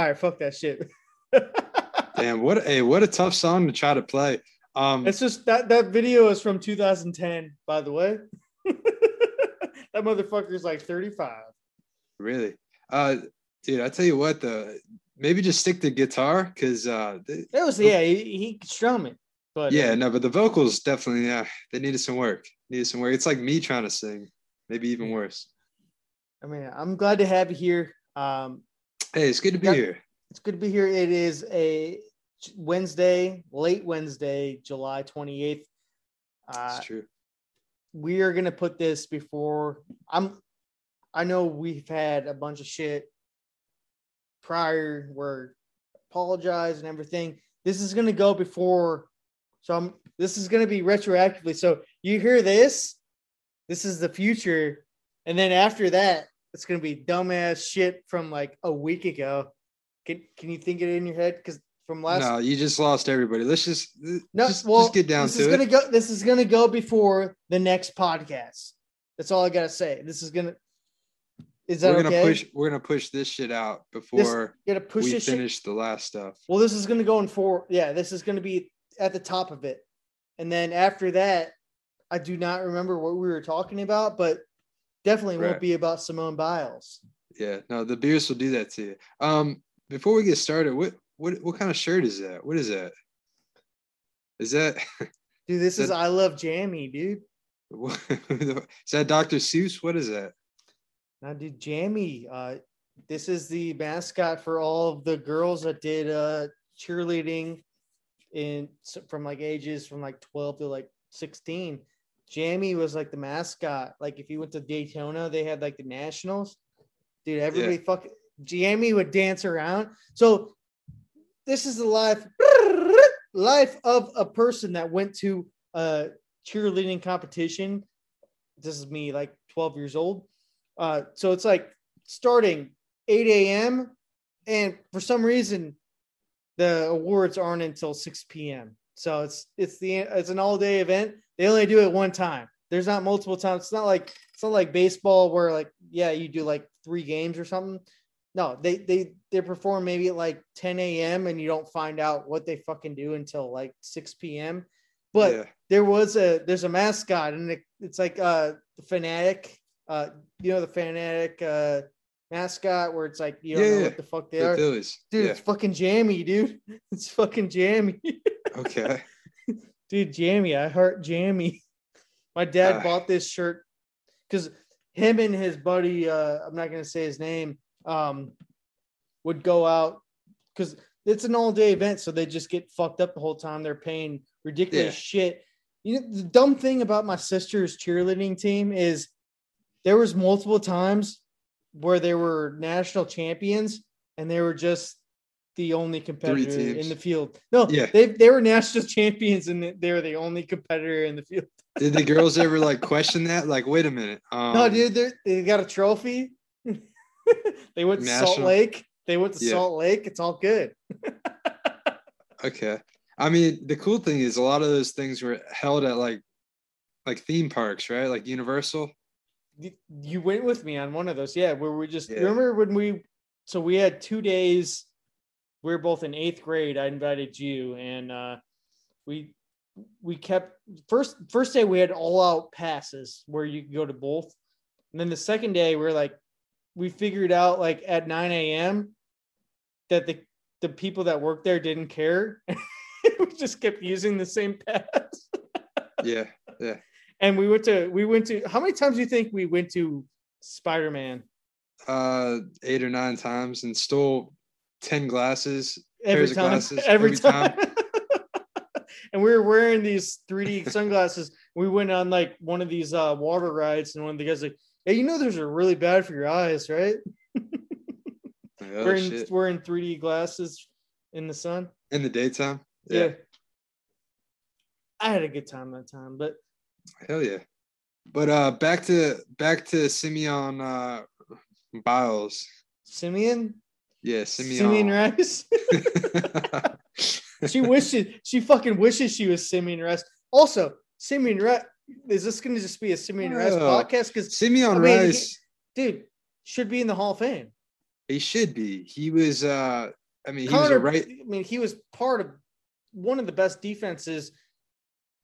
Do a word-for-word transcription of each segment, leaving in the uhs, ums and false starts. all right, fuck that shit. Damn, what a what a tough song to try to play. Um, it's just that that video is from two thousand ten, by the way. That motherfucker is like thirty-five. Really, uh, dude. I tell you what, though, maybe just stick to guitar because uh, that was yeah, he, he could strum it. But yeah, uh, no, but the vocals definitely yeah, they needed some work. Needed some work. It's like me trying to sing, maybe even worse. I mean, I'm glad to have you here. Um, hey, it's good to be got, here. It's good to be here. It is a Wednesday, late Wednesday, July twenty-eighth. Uh, it's true. We are gonna put this before I'm. I know we've had a bunch of shit prior. We're apologize and everything. This is gonna go before. So I'm. This is gonna be retroactively. So you hear this? This is the future, and then after that, it's gonna be dumbass shit from like a week ago. Can Can you think it in your head? Because. From last no, you just lost everybody. Let's just, no, just, well, just get down this to is it. Gonna go, this is going to go before the next podcast. That's all I got to say. This is going to – is that we're gonna okay? Push, we're going to push this shit out before this, gonna push we finish shit? The last stuff. Well, this is going to go in four – yeah, this is going to be at the top of it. And then after that, I do not remember what we were talking about, but definitely right. Won't be about Simone Biles. Yeah, no, the beers will do that to you. Um, before we get started, what – What what kind of shirt is that? What is that? Is that dude? This is, that, is I Love Jammy, dude. What, is that Doctor Seuss? What is that? Now, dude, Jammy. Uh, this is the mascot for all of the girls that did uh cheerleading in from like ages from like twelve to like sixteen. Jammy was like the mascot. Like if you went to Daytona, they had like the nationals. Dude, everybody yeah. fucking Jammy would dance around. So. This is the life life of a person that went to a cheerleading competition. This is me, like twelve years old. Uh, so it's like starting eight a.m. and for some reason, the awards aren't until six p.m. So it's it's the it's an all day event. They only do it one time. There's not multiple times. It's not like it's not like baseball where like yeah you do like three games or something. No, they, they they perform maybe at like ten a.m. and you don't find out what they fucking do until like six p.m. But yeah. there was a there's a mascot and it, it's like uh the Fanatic, uh you know the Fanatic uh, mascot where it's like you don't yeah, know yeah. what the fuck they the are. Phillies. Dude, yeah. It's fucking Jammy, dude. It's fucking Jammy. Okay. Dude, Jammy, I heart Jammy. My dad uh. bought this shirt because him and his buddy, uh, I'm not gonna say his name. Um, would go out because it's an all-day event, so they just get fucked up the whole time. They're paying ridiculous yeah. shit. You know, the dumb thing about my sister's cheerleading team is there was multiple times where they were national champions and they were just the only competitor in the field. No, yeah, they they were national champions and they were the only competitor in the field. Did the girls ever like question that? Like, wait a minute, um, no, dude, they got a trophy. They went to National? Salt Lake. They went to yeah. Salt Lake. It's all good. Okay. I mean, the cool thing is a lot of those things were held at like, like theme parks, right? Like Universal. You went with me on one of those. Yeah. Where we just yeah. remember when we, so we had two days. We were both in eighth grade. I invited you and uh, we, we kept first, first day we had all out passes where you could go to both. And then the second day we we're like, we figured out like at nine a.m. that the, the people that worked there didn't care. We just kept using the same pass. Yeah. Yeah. And we went to, we went to, how many times do you think we went to Spider-Man? Uh, eight or nine times and stole ten glasses. Every pairs time. Of glasses every, every time. time. And we were wearing these three D sunglasses. We went on like one of these uh, water rides and one of the guys like, hey, you know those are really bad for your eyes, right? Oh, we're, in, we're in three D glasses in the sun. In the daytime? Yeah. yeah. I had a good time that time, but hell yeah. But uh back to back to Simeon uh Biles. Simeon? Yeah, Simeon. Simeon Rice. She wishes she fucking wishes she was Simeon Rice. Also, Simeon Rice. Is this going to just be a Simeon Rice uh, podcast? Because Simeon I mean, Rice, dude, should be in the Hall of Fame. He should be. He was, uh, I mean, he Connor, was a right. I mean, he was part of one of the best defenses,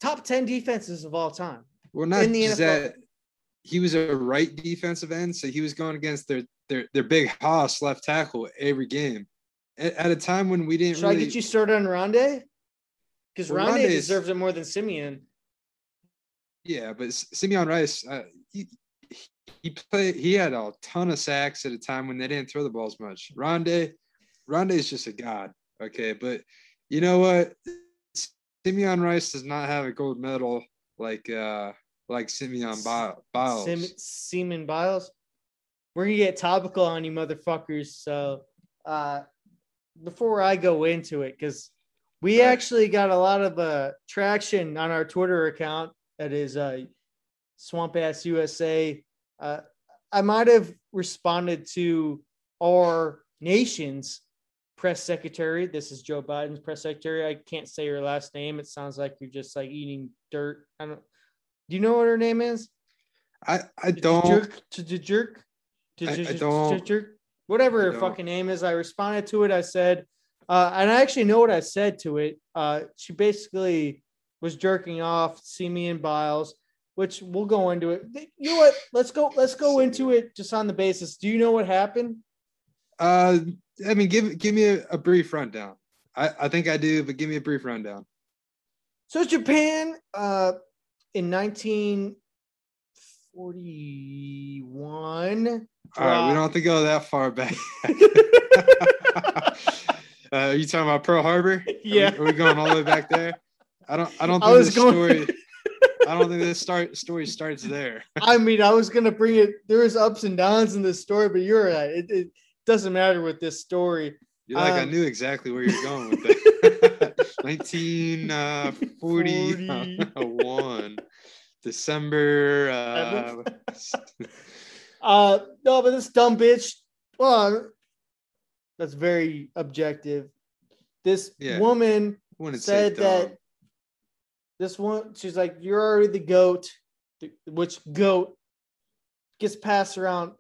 top ten defenses of all time. Well, not in the just N F L. That he was a right defensive end, so he was going against their their their big hoss left tackle every game. At, at a time when we didn't. Should really... I get you started on Rondé? Because well, Rondé deserves it more than Simeon. Yeah, but Simeon Rice, uh, he he played. He had a ton of sacks at a time when they didn't throw the ball as much. Rondé, Rondé is just a god. Okay, but you know what? Simeon Rice does not have a gold medal like uh, like Simeon Biles. Sim- Simeon Biles. We're gonna get topical on you, motherfuckers. So uh, before I go into it, because we right. actually got a lot of uh, traction on our Twitter account. That is uh, Swamp Ass U S A. Uh, I might have responded to our nation's press secretary. This is Joe Biden's press secretary. I can't say her last name. It sounds like you're just like eating dirt. I don't. Do you know what her name is? I I don't. Jerk. I don't. Whatever her fucking name is. I responded to it. I said, uh, and I actually know what I said to it. Uh, she basically was jerking off Simeon Biles, which we'll go into it. You know what? Let's go. Let's go into it just on the basis. Do you know what happened? Uh, I mean, give give me a, a brief rundown. I, I think I do, but give me a brief rundown. So Japan, uh, in nineteen forty-one. All dropped... right, we don't have to go that far back. uh, are you talking about Pearl Harbor? Yeah. Are we, are we going all the way back there? I don't. I don't think I this going... story. I don't think this start story starts there. I mean, I was gonna bring it. There is ups and downs in this story, but you're right. It, it doesn't matter with this story. You're um, like I knew exactly where you're going with that. nineteen forty-one, December. Uh... uh, no, but this dumb bitch. Well, that's very objective. This yeah. woman said that. This one, she's like, you're already the GOAT, which GOAT gets passed around.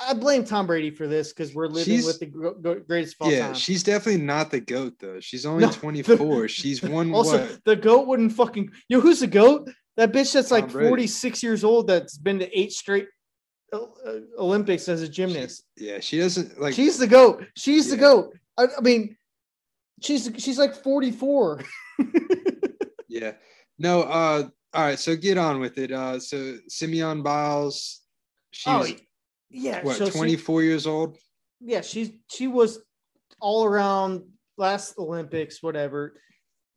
I blame Tom Brady for this because we're living she's, with the go- greatest of all yeah, time. She's definitely not the GOAT, though. She's only no, twenty-four. The, she's one Also, what? The GOAT wouldn't fucking – yo, who's the GOAT? That bitch that's Tom like Brady. forty-six years old that's been to eight straight Olympics as a gymnast. She, yeah, she doesn't – like. She's the GOAT. She's yeah. the GOAT. I, I mean, she's she's like forty-four. Yeah. No, uh, all right, so get on with it. Uh, so Simeon Biles, she's oh, yeah, what, so twenty-four she, years old? Yeah, she's she was all around last Olympics, whatever.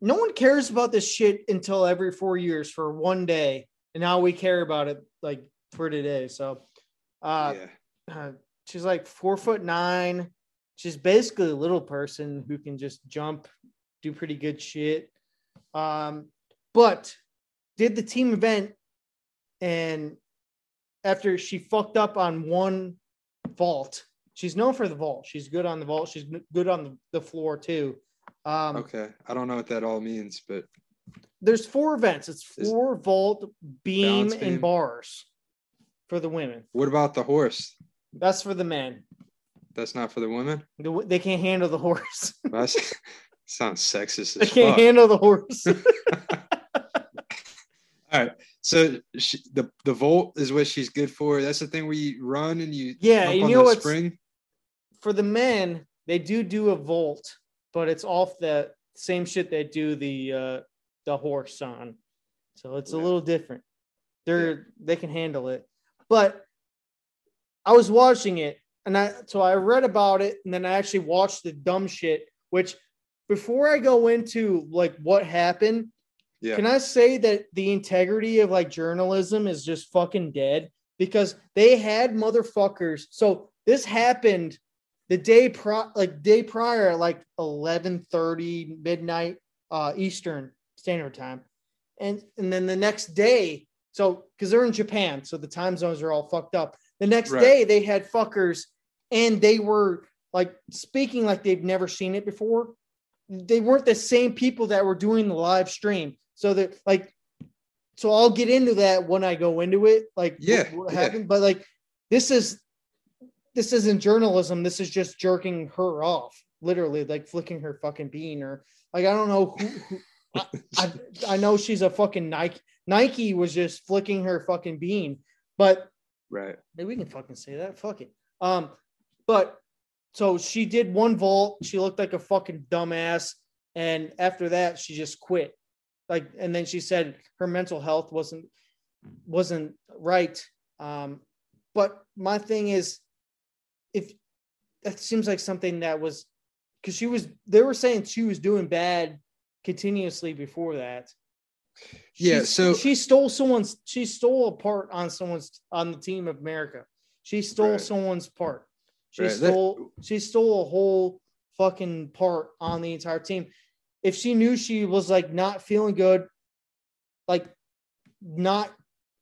No one cares about this shit until every four years for one day, and now we care about it like for today. So uh, yeah. uh she's like four foot nine. She's basically a little person who can just jump, do pretty good shit. Um, but did the team event, and after she fucked up on one vault, she's known for the vault. She's good on the vault. She's good on the, the floor too. Um, okay. I don't know what that all means, but there's four events. It's floor, vault, beam, beam, and bars for the women. What about the horse? That's for the men. That's not for the women. The, they can't handle the horse. That's sounds sexist as I can't fuck. handle the horse. All right. So she, the, the vault is what she's good for. That's the thing where you run and you yeah, you know what spring. For the men, they do do a vault, but it's off the same shit they do the uh, the horse on. So it's yeah. a little different. They're yeah. they can handle it. But I was watching it and I so I read about it and then I actually watched the dumb shit, which before I go into like what happened, yeah. can I say that the integrity of like journalism is just fucking dead because they had motherfuckers. So this happened the day pro like day prior, like eleven thirty midnight uh, Eastern Standard Time, and and then the next day. So because they're in Japan, so the time zones are all fucked up. The next right. day they had fuckers, and they were like speaking like they've never seen it before. They weren't the same people that were doing the live stream. So that like, so I'll get into that when I go into it, like yeah, what, what yeah. happened, but like, this is this isn't journalism. This is just jerking her off, literally, like flicking her fucking bean, or like, I don't know who, who I, I, I know she's a fucking Nike. Nike was just flicking her fucking bean, but right. Maybe we can fucking say that. Fuck it. Um, but so she did one vault. She looked like a fucking dumbass. And after that, she just quit. Like, and then she said her mental health wasn't, wasn't right. Um, but my thing is, if that seems like something that was, cause she was, they were saying she was doing bad continuously before that. Yeah. She, so she stole someone's, she stole a part on someone's, on the team of America. She stole right. someone's part. She right. stole, that... she stole a whole fucking part on the entire team. If she knew she was like not feeling good, like not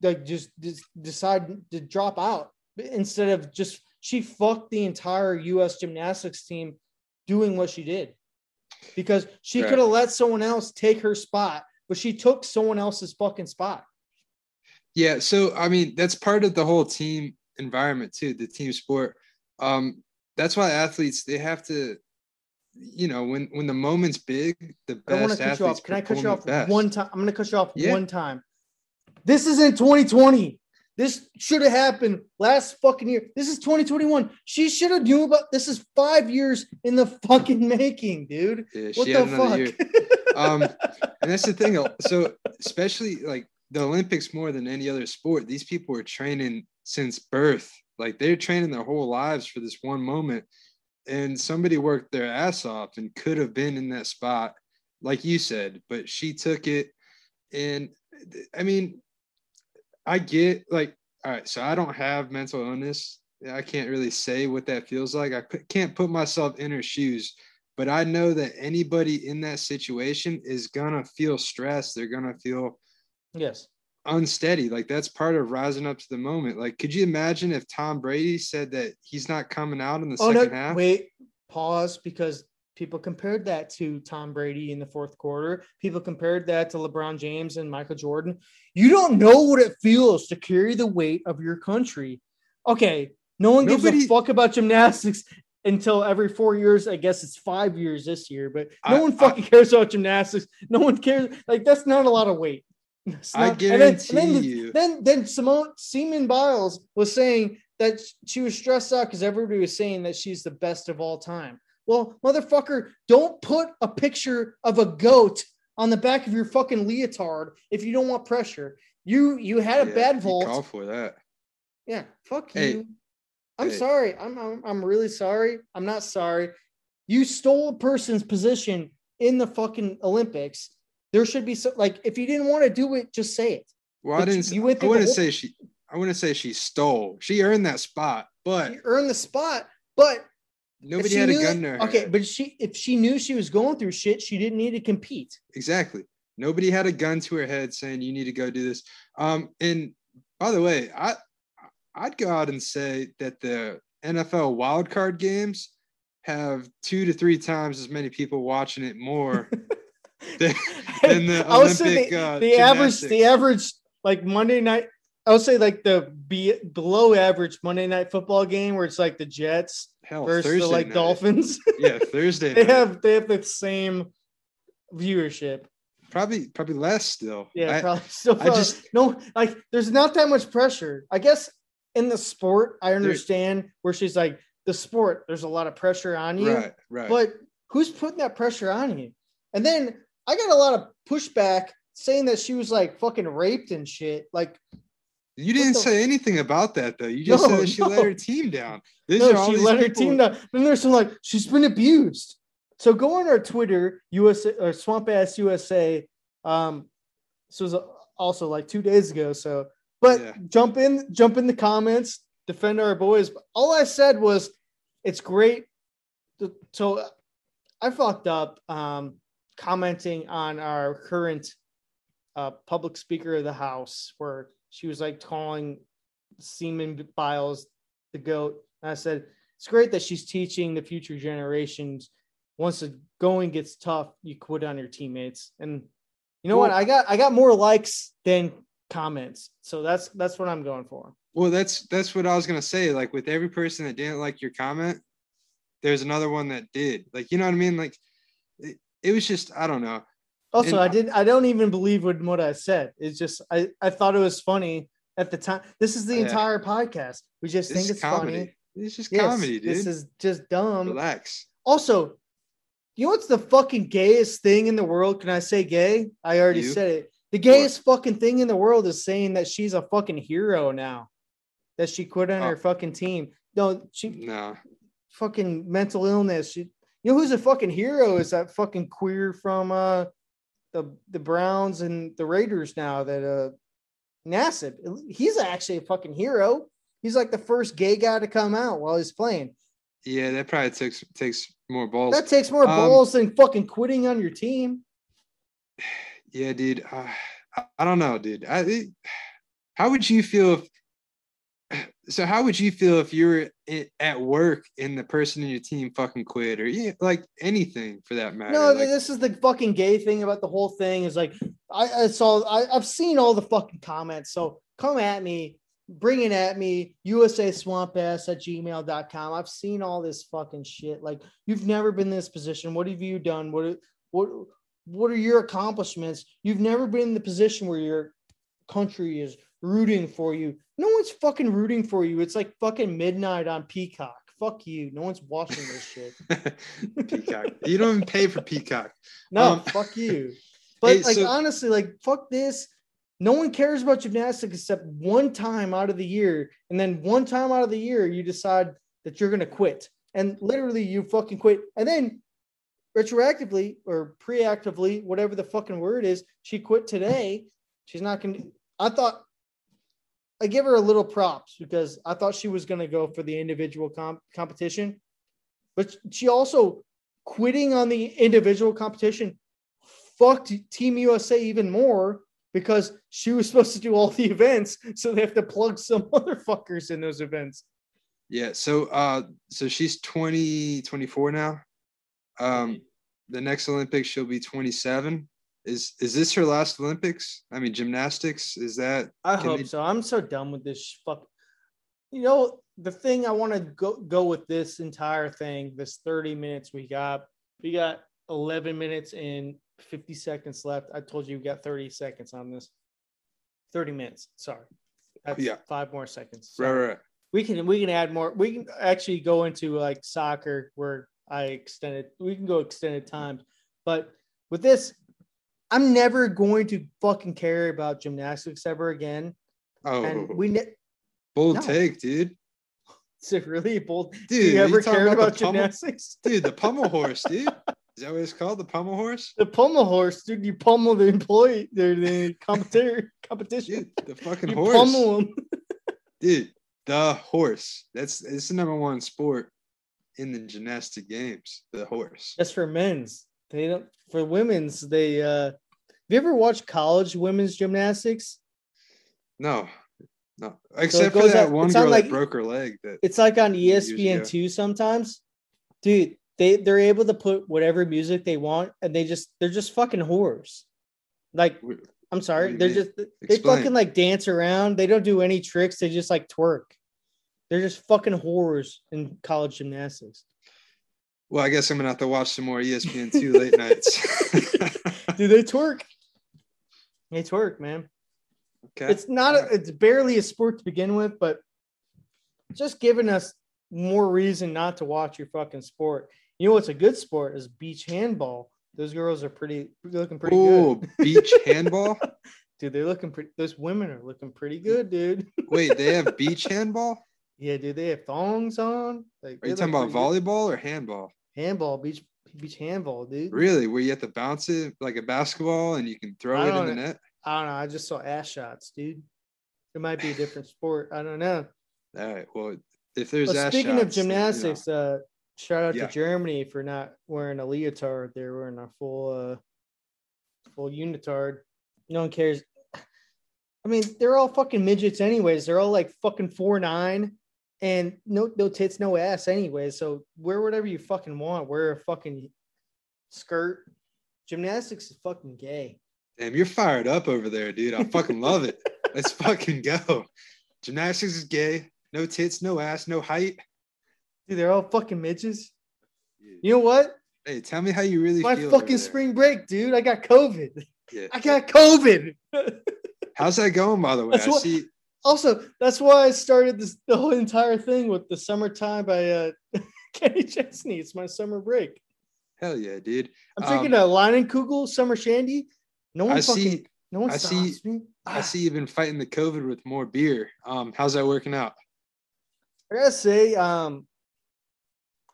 like just, just decide to drop out instead of just, she fucked the entire U S gymnastics team doing what she did, because she right. could have let someone else take her spot, but she took someone else's fucking spot. Yeah. So, I mean, that's part of the whole team environment too, the team sport. Um, that's why athletes, they have to, you know, when, when the moment's big, the best I want to cut you off. Can I cut you off one time? I'm going to cut you off yeah. one time. This isn't twenty twenty. This should have happened last fucking year. This is twenty twenty-one. She should have knew about this. Is five years in the fucking making, dude. Yeah, what the fuck? Year. um, and that's the thing. So especially like the Olympics more than any other sport, these people are training since birth. Like they're training their whole lives for this one moment. And somebody worked their ass off and could have been in that spot, like you said, but she took it. And I mean, I get like, all right, so I don't have mental illness. I can't really say what that feels like. I can't put myself in her shoes, but I know that anybody in that situation is going to feel stressed. They're going to feel yes, unsteady. Like that's part of rising up to the moment. Like, could you imagine if Tom Brady said that he's not coming out in the oh, second no, half? Wait, pause, because people compared that to Tom Brady in the fourth quarter. People compared that to LeBron James and Michael Jordan. You don't know what it feels to carry the weight of your country. Okay, no one gives Nobody, a fuck about gymnastics until every four years. I guess it's five years this year, but no I, one fucking I, cares about gymnastics. No one cares. Like, that's not a lot of weight. Not, I guarantee and then, and then, you. Then, then Simone Simone Biles was saying that she was stressed out because everybody was saying that she's the best of all time. Well, motherfucker, don't put a picture of a goat on the back of your fucking leotard if you don't want pressure. You you had a yeah, bad vault. Call for that. Yeah, fuck hey. you. I'm hey. sorry. I'm, I'm I'm really sorry. I'm not sorry. You stole a person's position in the fucking Olympics. There should be some, like, if you didn't want to do it, just say it. Well, but I didn't. You went I wouldn't say she. I wouldn't say she stole. She earned that spot, but she earned the spot, but. Nobody had a gun to her. Okay, but she if she knew she was going through shit, she didn't need to compete. Exactly. Nobody had a gun to her head saying you need to go do this. Um, and by the way, I I'd go out and say that the N F L wildcard games have two to three times as many people watching it more than, than the I Olympic. Say the, uh, the average, the average like Monday night. I would say like the be, below average Monday night football game where it's like the Jets Hell, versus Thursday the like night. Dolphins. Yeah, Thursday. they night. have they have the same viewership. Probably probably less still. Yeah, I, probably still. Probably. I just no like there's not that much pressure. I guess in the sport I understand where she's like the sport. There's a lot of pressure on you, right? Right. But who's putting that pressure on you? And then I got a lot of pushback saying that she was like fucking raped and shit. Like. You didn't say anything about that, though. You just no, said she no. let her team down. These no, are all she these let people. her team down. Then there's some like, she's been abused. So go on our Twitter, U S A, or Swamp Ass U S A. Um, this was also like two days ago. So, but yeah. jump in, jump in the comments, defend our boys. But all I said was, it's great. So I fucked up um, commenting on our current uh, public speaker of the House where she was like calling Simone Biles the goat. And I said, it's great that she's teaching the future generations. Once the going gets tough, you quit on your teammates. And you know well, what? I got I got more likes than comments. So that's that's what I'm going for. Well, that's that's what I was gonna say. Like, with every person that didn't like your comment, there's another one that did. Like, you know what I mean? Like, it, it was just, I don't know. Also, and I didn't. I don't even believe what, what I said. It's just I, I thought it was funny at the time. This is the yeah. entire podcast. We just this think it's comedy. funny. It's just yes, comedy, dude. This is just dumb. Relax. Also, you know what's the fucking gayest thing in the world? Can I say gay? I already you? said it. The gayest what? fucking thing in the world is saying that she's a fucking hero now. That she quit on oh. her fucking team. No, she no. fucking mental illness. She, you know who's a fucking hero is that fucking queer from uh the the Browns and the Raiders now, that uh Nassib. He's actually a fucking hero. He's like the first gay guy to come out while he's playing. Yeah, that probably takes takes more balls. That takes more um, balls than fucking quitting on your team. Yeah, dude. Uh, I don't know, dude. I, it, how would you feel if? So how would you feel if you were at work and the person in your team fucking quit, or yeah, like anything for that matter? No, like, this is the fucking gay thing about the whole thing is like, I, I saw, I, I've seen all the fucking comments. So come at me, bring it at me, U S A swamp ass at gmail dot com. I've seen all this fucking shit. Like, you've never been in this position. What have you done? What, what, what are your accomplishments? You've never been in the position where your country is rooting for you. No one's fucking rooting for you. It's like fucking midnight on Peacock. Fuck you. No one's watching this shit. Peacock. You don't even pay for Peacock. No, um, fuck you. But hey, like, so- honestly, like, fuck this. No one cares about gymnastics except one time out of the year. And then one time out of the year, you decide that you're going to quit. And literally you fucking quit. And then retroactively or preactively, whatever the fucking word is, she quit today. She's not going to, I thought, I give her a little props because I thought she was going to go for the individual comp- competition, but she also quitting on the individual competition fucked Team U S A even more because she was supposed to do all the events. So they have to plug some motherfuckers in those events. Yeah. So, uh, so she's twenty, twenty-four now. Um, the next Olympics, she'll be twenty-seven. Is is this her last Olympics? I mean, gymnastics, is that? I hope they... so. I'm so done with this fuck. You know, the thing I want to go, go with this entire thing, this thirty minutes we got, we got eleven minutes and fifty seconds left. I told you we got thirty seconds on this. thirty minutes, sorry. That's yeah. five more seconds. So right, right. We can, we can add more. We can actually go into like soccer where I extended, we can go extended times. But with this, I'm never going to fucking care about gymnastics ever again. Oh, and we ne- bold no. take, dude. Is it really bold? Dude, do you ever cared about, about gymnastics? Pummel? Dude, the pummel horse, dude. Is that what it's called? The pummel horse? The pummel horse, dude. You pummel the employee, the, the competitor, competition. Dude, the fucking you horse. Pummel him. Dude, the horse. That's it's the number one sport in the gymnastic games. The horse. That's for men's. They don't. For women's, they. uh Have you ever watched college women's gymnastics? No, no. Except so for that out, one girl like, that broke her leg. That it's like on E S P N two sometimes, dude. They they're able to put whatever music they want, and they just they're just fucking whores. Like, I'm sorry, they're mean? just they Explain. fucking like dance around. They don't do any tricks. They just like twerk. They're just fucking whores in college gymnastics. Well, I guess I'm gonna have to watch some more E S P N two late nights. Dude, they twerk. They twerk, man. Okay. It's not. A, it's barely a sport to begin with, but just giving us more reason not to watch your fucking sport. You know what's a good sport is beach handball. Those girls are pretty looking pretty Ooh, good. Oh, beach handball. Dude, they're looking pretty. Those women are looking pretty good, dude. Wait, they have beach handball? Yeah, dude, they have thongs on. Like, are you talking about volleyball good. or handball? Handball, beach beach handball, dude. Really? Where you have to bounce it like a basketball and you can throw it in the net? I don't know. I just saw ass shots, dude. It might be a different sport. I don't know. All right. Well, if there's well, ass speaking shots, of gymnastics, you know. uh, shout out yeah. to Germany for not wearing a leotard. They're wearing a full, uh, full unitard. No one cares. I mean, they're all fucking midgets anyways. They're all like fucking four nine. And no, no tits, no ass anyway. So wear whatever you fucking want. Wear a fucking skirt. Gymnastics is fucking gay. Damn, you're fired up over there, dude. I fucking love it. Let's fucking go. Gymnastics is gay. No tits, no ass, no height. Dude, they're all fucking midgets. Dude. You know what? Hey, tell me how you really it's my feel. My fucking spring break, dude. I got COVID. Yeah. I got COVID. How's that going, by the way? That's I what, see. Also, that's why I started this the whole entire thing with the summertime by uh, Kenny Chesney. It's my summer break. Hell yeah, dude. I'm drinking um, a Leinenkugel summer shandy. No one I fucking. See, no one I stops see, me. I ah. see you've been fighting the COVID with more beer. Um, how's that working out? I gotta say, um,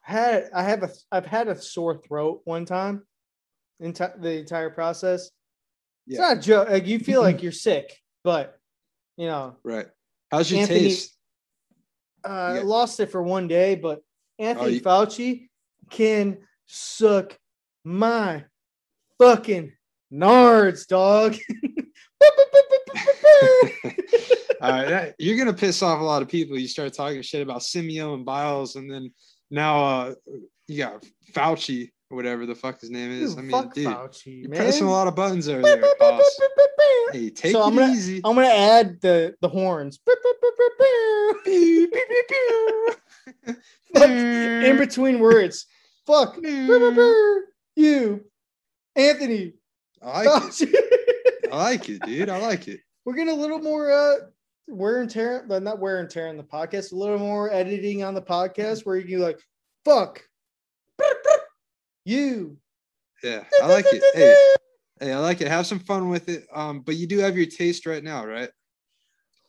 I had I have a I've had a sore throat one time, in t- the entire process. Yeah. It's not a joke. Like, you feel like you're sick, but you know. Right. How's your Anthony, taste? Uh, yeah. Lost it for one day, but Anthony oh, you- Fauci can suck my fucking nards, dog. All right, that, you're gonna piss off a lot of people. You start talking shit about Simeon Biles, and then now uh, you got Fauci or whatever the fuck his name is. Dude, I mean, fuck dude, Fauci, you're man. pressing a lot of buttons over there, boss. Hey, take so it I'm gonna, easy. I'm gonna add the the horns. Fuck, in between words. Fuck you, Anthony. I like it. I like it, dude. I like it. We're getting a little more uh, wear and tear, but not wear and tear on the podcast. A little more editing on the podcast where you can be like, fuck you. Yeah, I like it. Hey, hey, I like it. Have some fun with it. Um, but you do have your taste right now, right?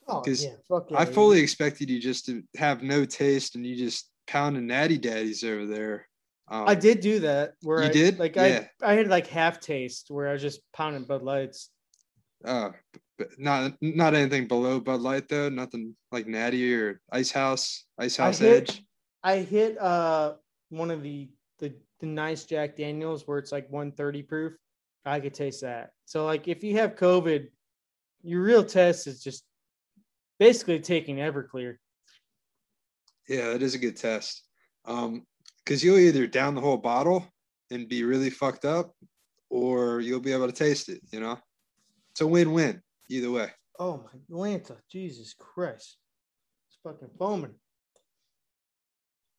Oh, yeah. Fuck yeah. I fully yeah. expected you just to have no taste and you just pounding natty daddies over there. Um, I did do that. Where you I, did? Like yeah. I, I had like half taste where I was just pounding Bud Lights. Uh, but not not anything below Bud Light though. Nothing like Natty or Ice House, Ice House I hit, Edge. I hit uh one of the, the the nice Jack Daniels where it's like one thirty proof. I could taste that. So like if you have COVID, your real test is just basically taking Everclear. Yeah, that is a good test. Um. Because you'll either down the whole bottle and be really fucked up, or you'll be able to taste it, you know? It's a win-win, either way. Oh, my Lanta. Jesus Christ. It's fucking foaming.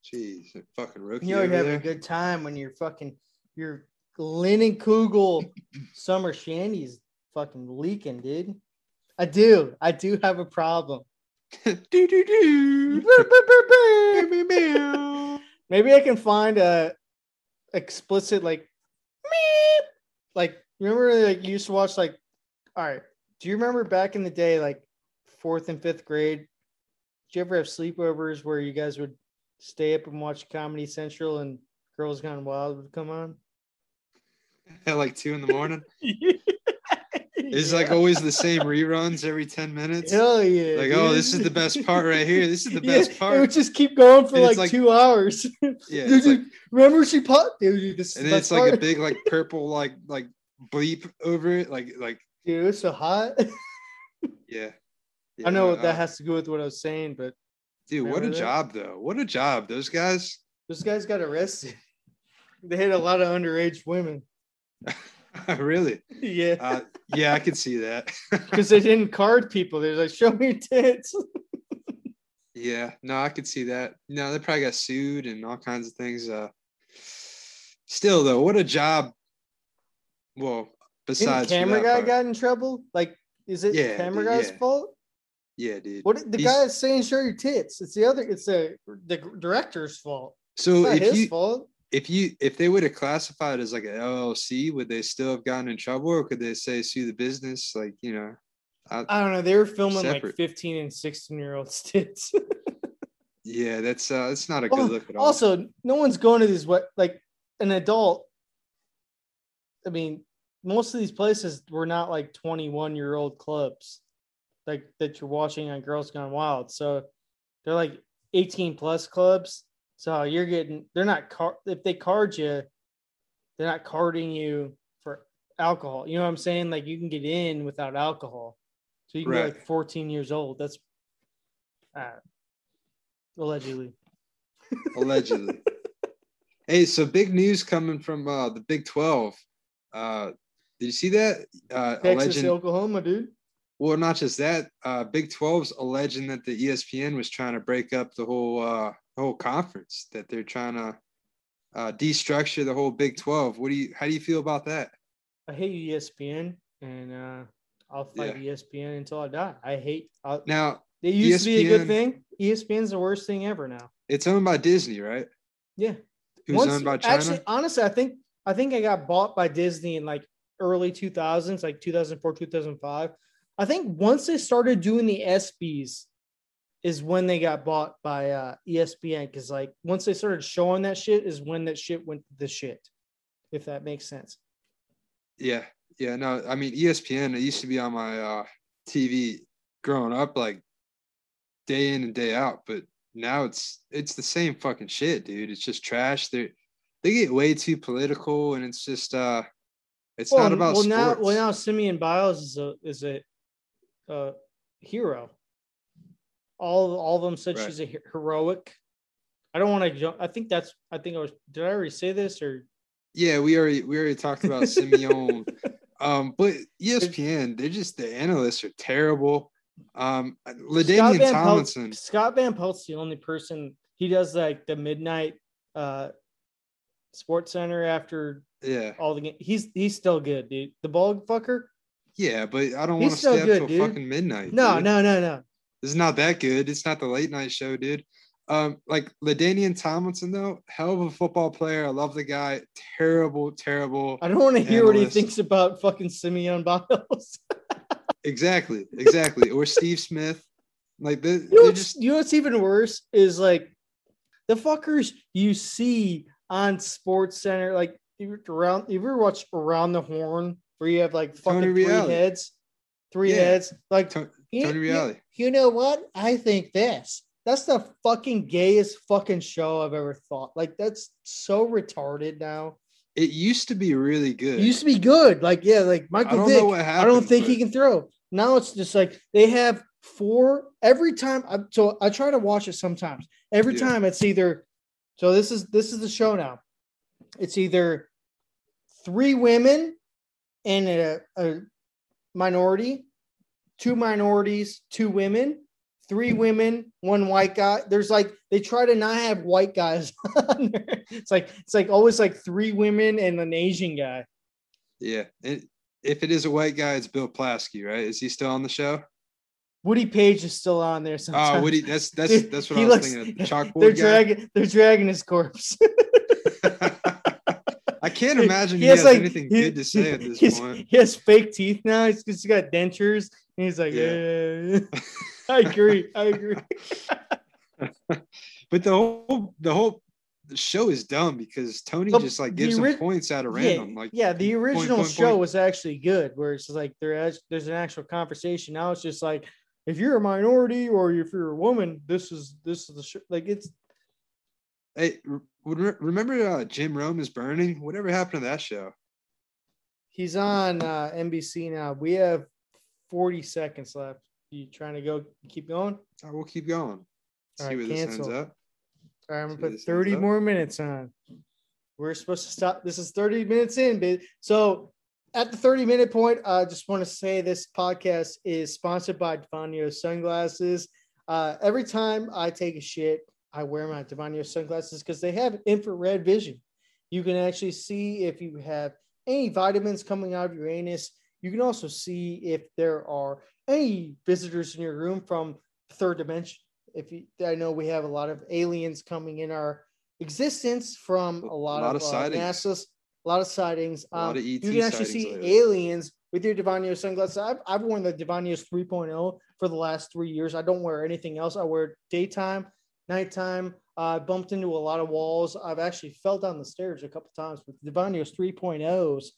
Jeez, that fucking rookie You know, you're having there. a good time when you're fucking, your Leinenkugel summer shandy is fucking leaking, dude. I do. I do have a problem. Do-do-do. Maybe I can find a explicit like, meep. Like remember like you used to watch like, all right. Do you remember back in the day like fourth and fifth grade? Did you ever have sleepovers where you guys would stay up and watch Comedy Central and Girls Gone Wild would come on? At like two in the morning. yeah. It's like always the same reruns every ten minutes. Hell yeah. Like, dude. Oh, this is the best part right here. This is the yeah, best part. It would just keep going for like, like two hours. Yeah. Dude, like, remember she popped? Dude, this is and the then best it's part. Like a big, like, purple, like, like bleep over it. Like, like. Dude, it's so hot. yeah. yeah. I know what uh, that has to do with what I was saying, but. Dude, what a that? job, though. What a job. Those guys. Those guys got arrested. They hit a lot of underage women. Really? Yeah. Uh, yeah, I can see that. Because they didn't card people. They're like, show me your tits. yeah, no, I could see that. No, they probably got sued and all kinds of things. Uh, still, though, what a job. Well, besides didn't the camera guy part. got in trouble? Like, is it yeah, the camera dude, guy's yeah. fault? Yeah, dude. What the He's... guy is saying, show your tits. It's the other, it's the, the director's fault. So it's not if his you... fault. If you if they would have classified as like an L L C, would they still have gotten in trouble, or could they say sue the business? Like you know, I, I don't know. They were filming separate. like fifteen and sixteen year old tits. yeah, that's uh, that's not a good oh, look at all. Also, no one's going to these what like an adult. I mean, most of these places were not like twenty one year old clubs, like that you're watching on Girls Gone Wild. So they're like eighteen plus clubs. So you're getting, they're not, car, if they card you, they're not carding you for alcohol. You know what I'm saying? Like you can get in without alcohol. So you can right. be like fourteen years old. That's uh, allegedly. Allegedly. Hey, so big news coming from uh, the Big twelve. Uh, did you see that? Uh, Texas, alleged, Oklahoma, dude. Well, not just that, uh, Big twelve's alleging that the E S P N was trying to break up the whole uh, whole conference, that they're trying to uh, destructure the whole Big twelve. What do you? How do you feel about that? I hate E S P N, and uh, I'll fight yeah. E S P N until I die. I hate I'll, now. It used E S P N, to be a good thing. E S P N's the worst thing ever now. It's owned by Disney, right? Yeah. Who's Once, owned by China? Actually, honestly, I think I think I got bought by Disney in like early two thousands, like two thousand four, two thousand five. I think once they started doing the ESPYs is when they got bought by uh, E S P N, because like once they started showing that shit is when that shit went to the shit, if that makes sense. Yeah, yeah, no, I mean E S P N, it used to be on my uh, T V growing up, like day in and day out, but now it's it's the same fucking shit, dude. It's just trash. They they get way too political, and it's just uh, it's well, not about well sports. now well now Simeon Biles is a is a Uh, hero. All all of them said right. she's a he- heroic. I don't want to jump. I think that's. I think I was. Did I already say this or? Yeah, we already we already talked about Simeon. Um, but E S P N, they're just the analysts are terrible. Um, LaDainian Tomlinson, Pel- Scott Van Pelt's the only person. He does like the midnight uh, Sports Center after. Yeah. All the game. He's he's still good, dude. The bald fucker. Yeah, but I don't want to stay up till fucking midnight. No, dude. no, no, no. This is not that good. It's not the late night show, dude. Um, like Leinenkugel Tomlinson, though, hell of a football player. I love the guy. Terrible, terrible. I don't want to hear analyst. What he thinks about fucking Simeon Biles. exactly, exactly. Or Steve Smith. Like the you know, just... you know what's even worse is like the fuckers you see on Sports Center. Like you around, you ever watch Around the Horn? Where you have like fucking three heads, three yeah. heads. Like Tony Reali. You, you know what? I think this. That's the fucking gayest fucking show I've ever thought. Like that's so retarded now. It used to be really good. It used to be good. Like yeah, like Michael I don't Vick. Know what happened, I don't think but... he can throw. Now it's just like they have four every time. I, so I try to watch it sometimes. Every yeah. time it's either. So this is this is the show now. It's either three women. And a, a minority, two minorities, two women, three women, one white guy. There's like they try to not have white guys on there. It's like it's like always like three women and an Asian guy. Yeah, it, if it is a white guy, it's Bill Plaschke, right? Is he still on the show? Woody Paige is still on there. Sometimes. Oh, Woody, that's that's Dude, that's what I was looks, thinking. Of. The chalkboard they're dragging. Guy. They're dragging his corpse. I can't imagine he, he has, has like, anything he, good to say at this he's, point. He has fake teeth now. He's, he's got dentures. And he's like, yeah. eh. I agree. I agree. But the whole the whole show is dumb because Tony but just like gives ori- them points out of random. Yeah, like yeah, the original point, point, show point. was actually good, where it's like there there's an actual conversation. Now it's just like if you're a minority or if you're a woman, this is this is the show. Like it's. Hey, remember uh, Jim Rome Is Burning? Whatever happened to that show? He's on uh, N B C now. We have forty seconds left. You trying to go? Keep going? Right, we'll keep going. All See right, where cancel. This ends up. All right, I'm gonna See put thirty more minutes on. We're supposed to stop. This is thirty minutes in, baby. So at the thirty-minute point, I uh, just want to say this podcast is sponsored by Devanio Sunglasses. Uh, every time I take a shit, I wear my Devanio sunglasses because they have infrared vision. You can actually see if you have any vitamins coming out of your anus. You can also see if there are any visitors in your room from the third dimension. If you, I know we have a lot of aliens coming in our existence from a lot, a lot of, of uh, NASA's, a lot of sightings. Um, a lot of E T you can actually see later. Aliens with your Devanio sunglasses. I've, I've worn the Devanios three point oh for the last three years. I don't wear anything else. I wear daytime. Nighttime, I uh, bumped into a lot of walls. I've actually fell down the stairs a couple times with Devanio's three point ohs.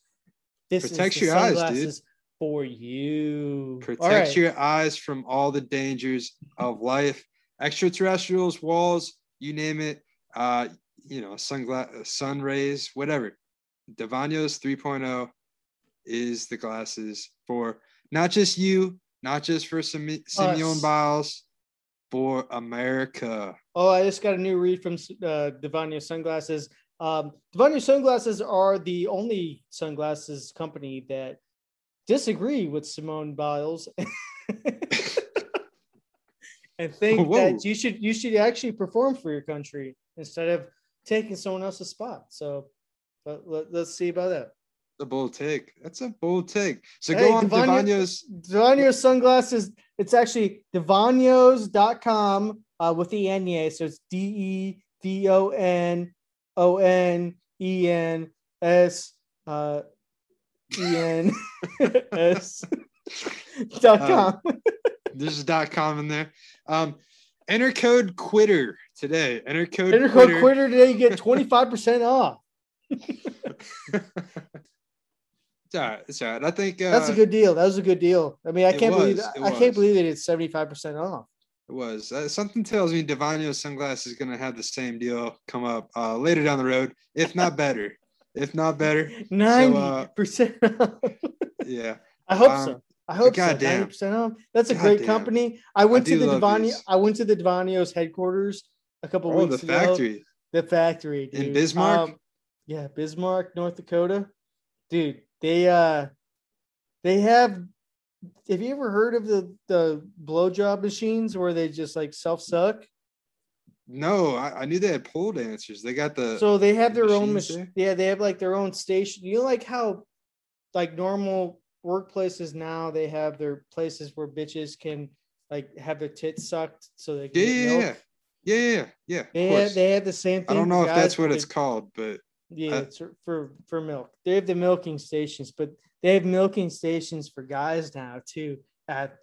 This protects your eyes, dude. For you, protects right. your eyes from all the dangers of life, extraterrestrials, walls, you name it. Uh, you know, sunglass, sun rays, whatever. Devanio's three point oh is the glasses for not just you, not just for Sim- Simeon Biles, for America. Oh, I just got a new read from uh, Devanio Sunglasses. Um, Devanio Sunglasses are the only sunglasses company that disagree with Simone Biles and think Whoa. that you should you should actually perform for your country instead of taking someone else's spot. So but let, let's see about that. A bold take. That's a bold take. So hey, go on Devanio's Devanio's sunglasses. It's actually Devanios dot com uh, with the N Y A. So it's D E V O N O N E N S uh, E N S dot com. Uh, there's a dot com in there. Um, enter code Quitter today. Enter code enter Quitter. Code Quitter today. You get twenty-five percent off. It's all right. It's all right. I think uh, that's a good deal. That was a good deal. I mean, I can't was, believe I was. can't believe that it's seventy-five percent off. It was uh, something tells me Devanio's sunglasses is going to have the same deal come up uh, later down the road, if not better, if not better. ninety percent so, uh, off. Yeah, I hope um, so. I hope so. ninety percent off. That's a God great damn. company. I went I to the Devanio. I went to the Devanio's headquarters a couple oh, weeks ago. Oh, the factory. The factory dude. in Bismarck. Um, yeah, Bismarck, North Dakota, dude. They uh, they have. Have you ever heard of the the blowjob machines where they just like self suck? No, I, I knew they had pole dancers. They got the so they have their own machine. Yeah, they have like their own station. You know, like how, like normal workplaces now, they have their places where bitches can like have their tits sucked so they can yeah get milk. yeah yeah yeah yeah. They have, they have the same thing. I don't know if that's what it's called, but. Yeah, it's for for milk. They have the milking stations, but they have milking stations for guys now too at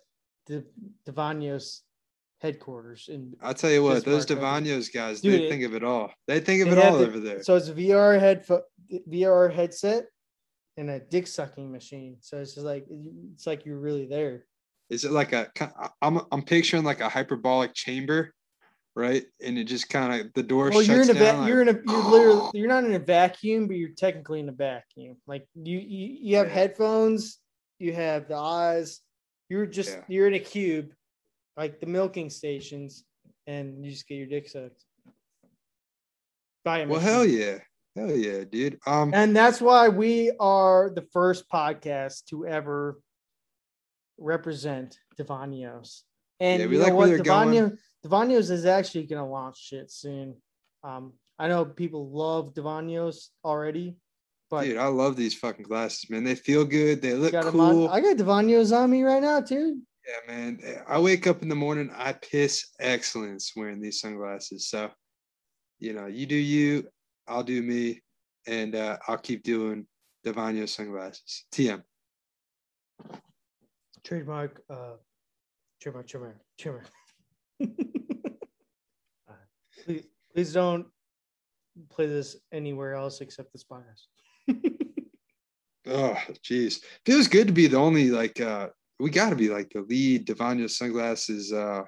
the Devanio's headquarters. And I'll tell you what, those Devanio's guys, Dude, they think of it all. They think of they it all the, over there. So it's a V R head V R headset and a dick sucking machine. So it's just like it's like you're really there. Is it like a? I'm I'm picturing like a hyperbolic chamber. Right, and it just kind of the door well, shuts you're in a down. Va- like, you're in a you're literally you're not in a vacuum, but you're technically in a vacuum. Like you you, you have yeah. headphones, you have the eyes. You're just yeah. you're in a cube, like the milking stations, and you just get your dick sucked. By a well, hell yeah, hell yeah, dude. Um, and that's why we are the first podcast to ever represent Devanio's. And yeah, we you know like what? Where they're Devanio, going. Devanio's is actually going to launch shit soon. Um, I know people love Devanio's already, but dude, I love these fucking glasses, man. They feel good. They look cool. On, I got Devanio's on me right now, too. Yeah, man. I wake up in the morning, I piss excellence wearing these sunglasses. So, you know, you do you, I'll do me, and uh, I'll keep doing Devanio's sunglasses. T M. Trademark. Uh, trademark. Trademark. Trademark. uh, please, please don't play this anywhere else except this bias. Oh, geez. Feels good to be the only, like, uh, we got to be like the lead Devanio's sunglasses uh,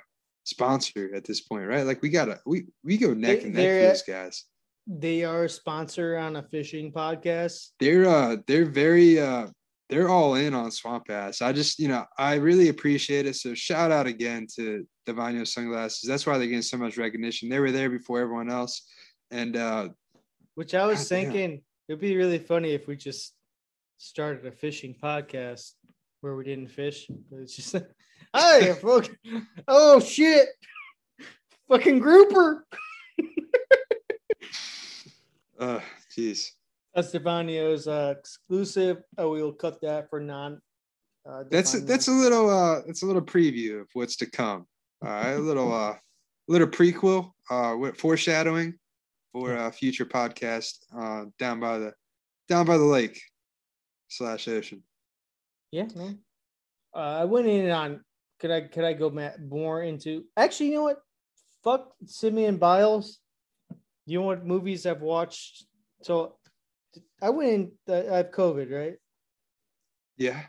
sponsor at this point, right? Like, we got to, we, we go neck they, and neck for these guys. They are a sponsor on a fishing podcast. They're, uh, they're very, uh, they're all in on Swamp Ass. I just, you know, I really appreciate it. So shout out again to Devanio's sunglasses. That's why they're getting so much recognition. They were there before everyone else. And uh which I was God thinking damn. it'd be really funny if we just started a fishing podcast where we didn't fish. It's just hey, folks. Oh shit. Fucking grouper. uh geez. That's Devanio's uh, exclusive. Oh, we'll cut that for non. Uh, that's a, that's a little uh, that's a little preview of what's to come. All right, a little uh, little prequel, uh, foreshadowing for a future podcast uh, down by the down by the lake slash ocean. Yeah, man. Uh, I went in on. Could I could I go more into? Actually, you know what? Fuck Simeon Biles. You know what movies I've watched? So. I went in, I have COVID, right? Yeah.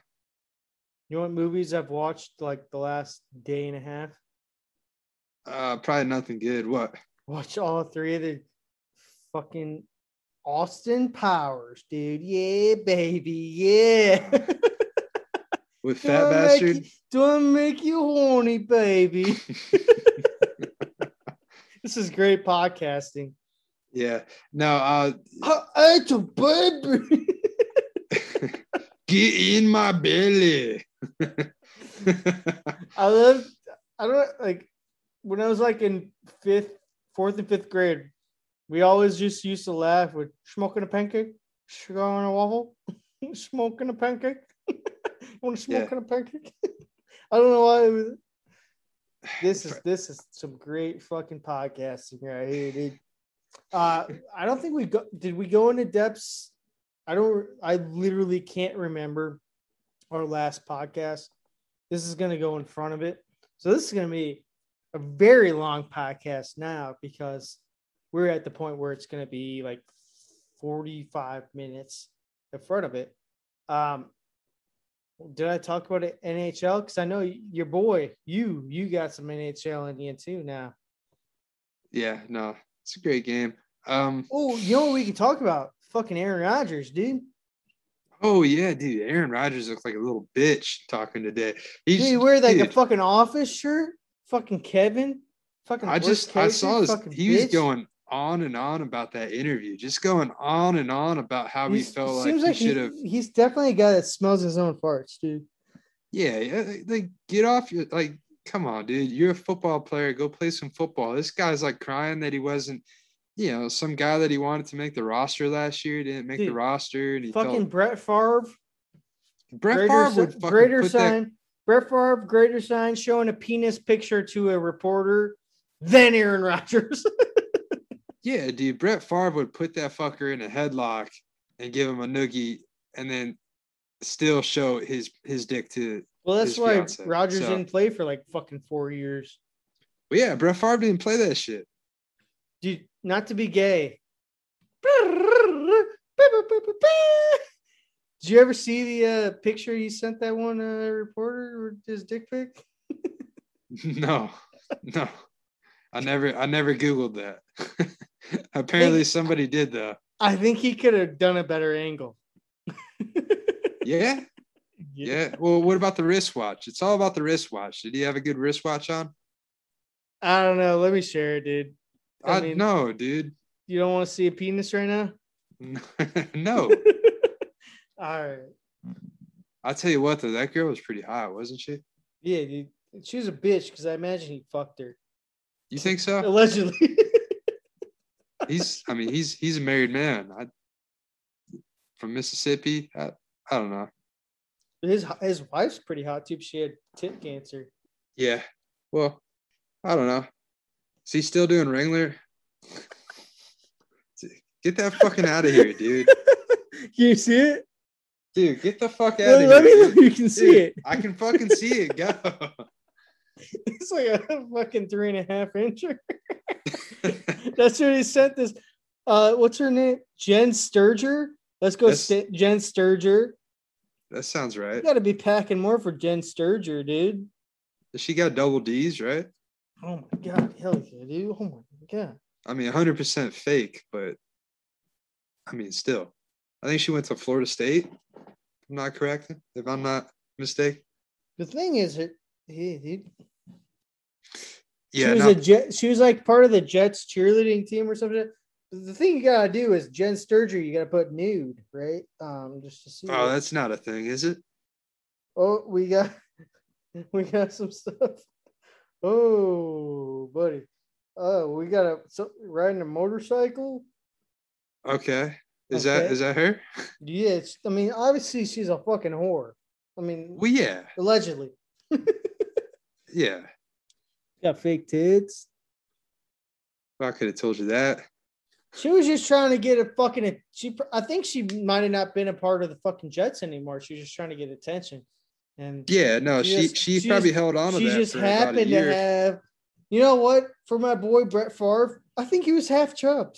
You know what movies I've watched like the last day and a half? Uh, probably nothing good. What? Watch all three of the fucking Austin Powers, dude. Yeah, baby. Yeah. With Fat Bastard? You, don't make you horny, baby. This is great podcasting. Yeah. No, uh I ate a baby. Get in my belly. I lived, I don't like when I was like in fifth, fourth and fifth grade, we always just used to laugh with smoking a pancake, sugar on a waffle, smoking a pancake. Want to smoke yeah. on a pancake? I don't know why. It was... This is this is some great fucking podcasting right here, dude. Uh, I don't think we go. Did we go into depths? I don't. I literally can't remember our last podcast. This is going to go in front of it, so this is going to be a very long podcast now because we're at the point where it's going to be like forty-five minutes in front of it. Um, did I talk about it, N H L? Because I know your boy, you you got some N H L in you too now. Yeah, no, it's a great game. Um, oh, you know what we can talk about? Fucking Aaron Rodgers, dude. Oh, yeah, dude. Aaron Rodgers looks like a little bitch talking today. He's, dude, he wears like dude. a fucking office shirt. Fucking Kevin. Fucking I just I saw this. He bitch. was going on and on about that interview, just going on and on about how he's, he felt like he like should have. He, he's definitely a guy that smells his own farts, dude. Yeah, like get off your like. Come on, dude. You're a football player. Go play some football. This guy's like crying that he wasn't, you know, some guy that he wanted to make the roster last year didn't make dude, the roster. And he fucking felt... Brett Favre. Brett greater Favre would fucking greater put sign. That... Brett Favre greater sign showing a penis picture to a reporter than Aaron Rodgers. Yeah, dude, Brett Favre would put that fucker in a headlock and give him a noogie and then still show his, his dick to Well, that's his why fiance. Rodgers so, didn't play for like fucking four years. Well, yeah, Brett Favre didn't play that shit. Dude, not to be gay. Did you ever see the uh, picture he sent that one uh, reporter with his dick pic? No, no. I never I never Googled that. Apparently think, somebody did though. I think he could have done a better angle. yeah? yeah. Yeah. Well, what about the wristwatch? It's all about the wristwatch. Did he have a good wristwatch on? I don't know. Let me share it, dude. I, I mean, no, dude. You don't want to see a penis right now? No. All right. I'll tell you what though, that girl was pretty hot, wasn't she? Yeah, dude. She was a bitch because I imagine he fucked her. You think so? Allegedly. he's, I mean, he's he's a married man. I, from Mississippi. I, I don't know. His his wife's pretty hot too. She had tit cancer. Yeah. Well, I don't know. Is he still doing Wrangler? Get that fucking out of here, dude. Can you see it? Dude, get the fuck out no, of let here. Let me know you can dude, see it. I can fucking see it. Go. It's like a fucking three and a half incher. That's what he sent this. Uh, what's her name? Jenn Sterger. Let's go, st- Jenn Sterger. That sounds right. You got to be packing more for Jenn Sterger, dude. She got double D's, right? Oh my god, hell yeah, dude! Oh my god. I mean, one hundred percent fake, but I mean, still, I think she went to Florida State. If I'm not correct, if I'm not mistaken. The thing is, it. Yeah, dude. Yeah, she was, no. a Jet, she was like part of the Jets cheerleading team or something. The thing you gotta do is Jenn Sterger. You gotta put nude, right? Um, just to see. Oh, that. That's not a thing, is it? Oh, we got we got some stuff. Oh, buddy. Oh, we got a so, riding a motorcycle. Okay, is okay. that is that her? Yeah, I mean, obviously she's a fucking whore. I mean, well, yeah, allegedly. Yeah. Got fake tits. I could have told you that. She was just trying to get a fucking. She, I think she might have not been a part of the fucking Jets anymore. She was just trying to get attention. And yeah, no, she she, just, she, she probably just, held on to she that. She just for happened about a year. to have. You know what? For my boy Brett Favre, I think he was half chubbed.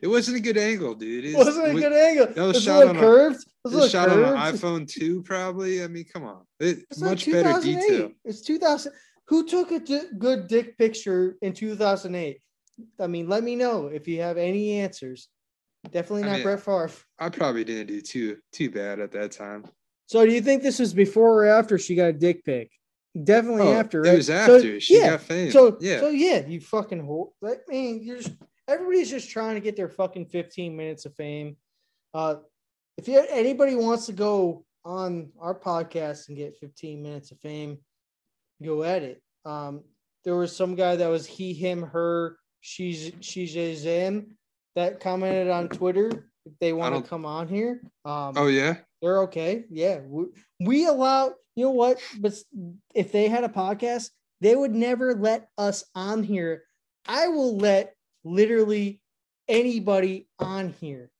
It wasn't a good angle, dude. It wasn't a we, good angle. No it was shot on curved. A, it was shot curved. on an iPhone two, probably. I mean, come on. It, it's much like better detail. It's two thousand. Who took a d- good dick picture in two thousand eight? I mean, let me know if you have any answers. Definitely not I mean, Brett Favre. I probably didn't do too too bad at that time. So do you think this was before or after she got a dick pic? Definitely oh, after, right? It was after. So, she yeah. got famous. So, yeah. so, yeah, you fucking whore. I mean, you're just... Everybody's just trying to get their fucking fifteen minutes of fame. Uh, if you, anybody wants to go on our podcast and get fifteen minutes of fame, go at it. Um, there was some guy that was he, him, her, she's, she's a Zan that commented on Twitter if they want to come on here. Um, oh, yeah. They're okay. Yeah. We, we allow, you know what? But if they had a podcast, they would never let us on here. I will let literally anybody on here.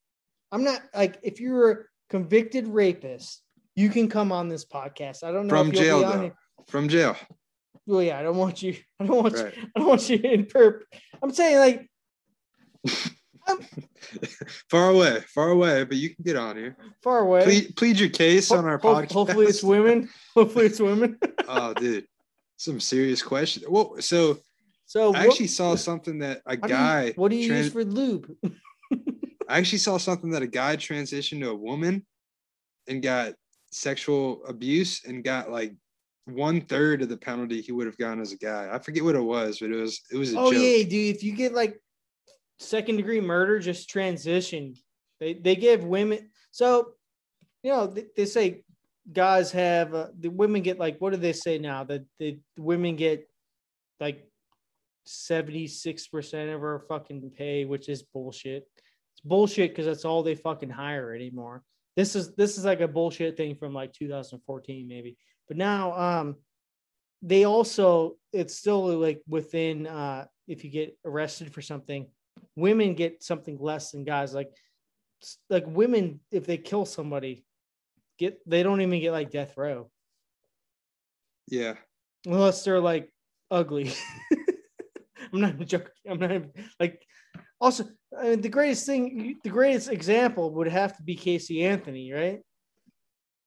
I'm not like, if you're a convicted rapist, you can come on this podcast. I don't know. From if you'll jail, be on here. From jail. Well, yeah, I don't want you. I don't want right. you. I don't want you in perp. I'm saying like, I'm, far away, far away, but you can get on here. Far away. Plead, plead your case ho- on our ho- podcast. Hopefully it's women. Hopefully it's women. Oh, dude, some serious questions. Well, so, so I what, actually saw something that a guy. Do you, what do you trans- use for lube? I actually saw something that a guy transitioned to a woman, and got sexual abuse and got like one third of the penalty he would have gotten as a guy. I forget what it was, but it was it was a oh joke. Yeah, dude. If you get like second degree murder, just transition. They they give women so you know they, they say guys have uh, the women get like what do they say now that the, the women get like seventy-six percent of our fucking pay, which is bullshit. It's bullshit because that's all they fucking hire anymore. This is this is like a bullshit thing from like two thousand fourteen maybe. But now um, they also, it's still like within, uh, if you get arrested for something, women get something less than guys. Like, like women, if they kill somebody, get they don't even get like death row. Yeah. Unless they're like ugly. I'm not joking. I'm not like, also I mean, the greatest thing, the greatest example would have to be Casey Anthony, right?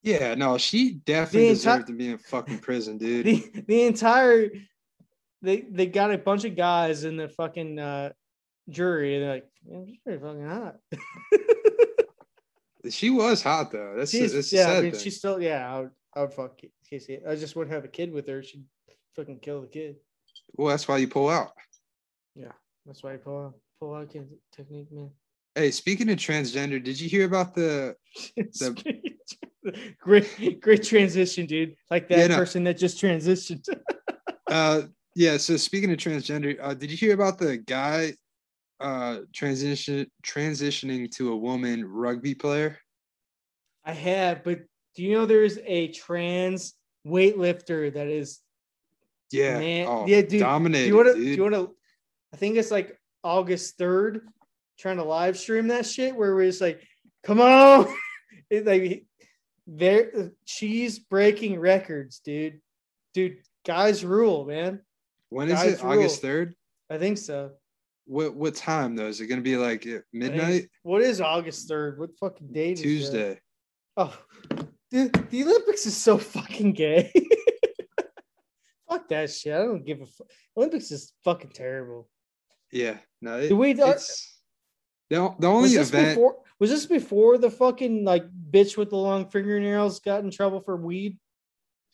Yeah, no, she definitely enti- deserved to be in fucking prison, dude. The, the entire they they got a bunch of guys in the fucking uh, jury, and they're like, "Man, she's pretty fucking hot." She was hot though. That's she's, that's yeah. Sad I mean, thing. She's still yeah. I would, I would fuck Casey. I just wouldn't have a kid with her. She'd fucking kill the kid. Well, that's why you pull out. Yeah, that's why you pull out. Pull out kid technique, man. Hey, speaking of transgender, did you hear about the the? Great, great transition, dude. Like that yeah, no. person that just transitioned. uh, yeah. So speaking of transgender, uh, did you hear about the guy uh, transition transitioning to a woman rugby player? I have, but do you know there's a trans weightlifter that is? Yeah. Man- oh, yeah, dude. Dominated, do you want to? Do you want to? I think it's like August third. Trying to live stream that shit where we're just like, come on, it's like. There, she's breaking records, dude. Dude, guys rule, man. When guys is it? Rule. August third? I think so. What what time, though? Is it going to be like midnight? What is August third? What fucking day is Tuesday. That? Oh, dude, the Olympics is so fucking gay. Fuck that shit. I don't give a fuck. Olympics is fucking terrible. Yeah. No, it, we, it's... The, the only was event... Before, was this before the fucking, like, bitch with the long fingernails got in trouble for weed?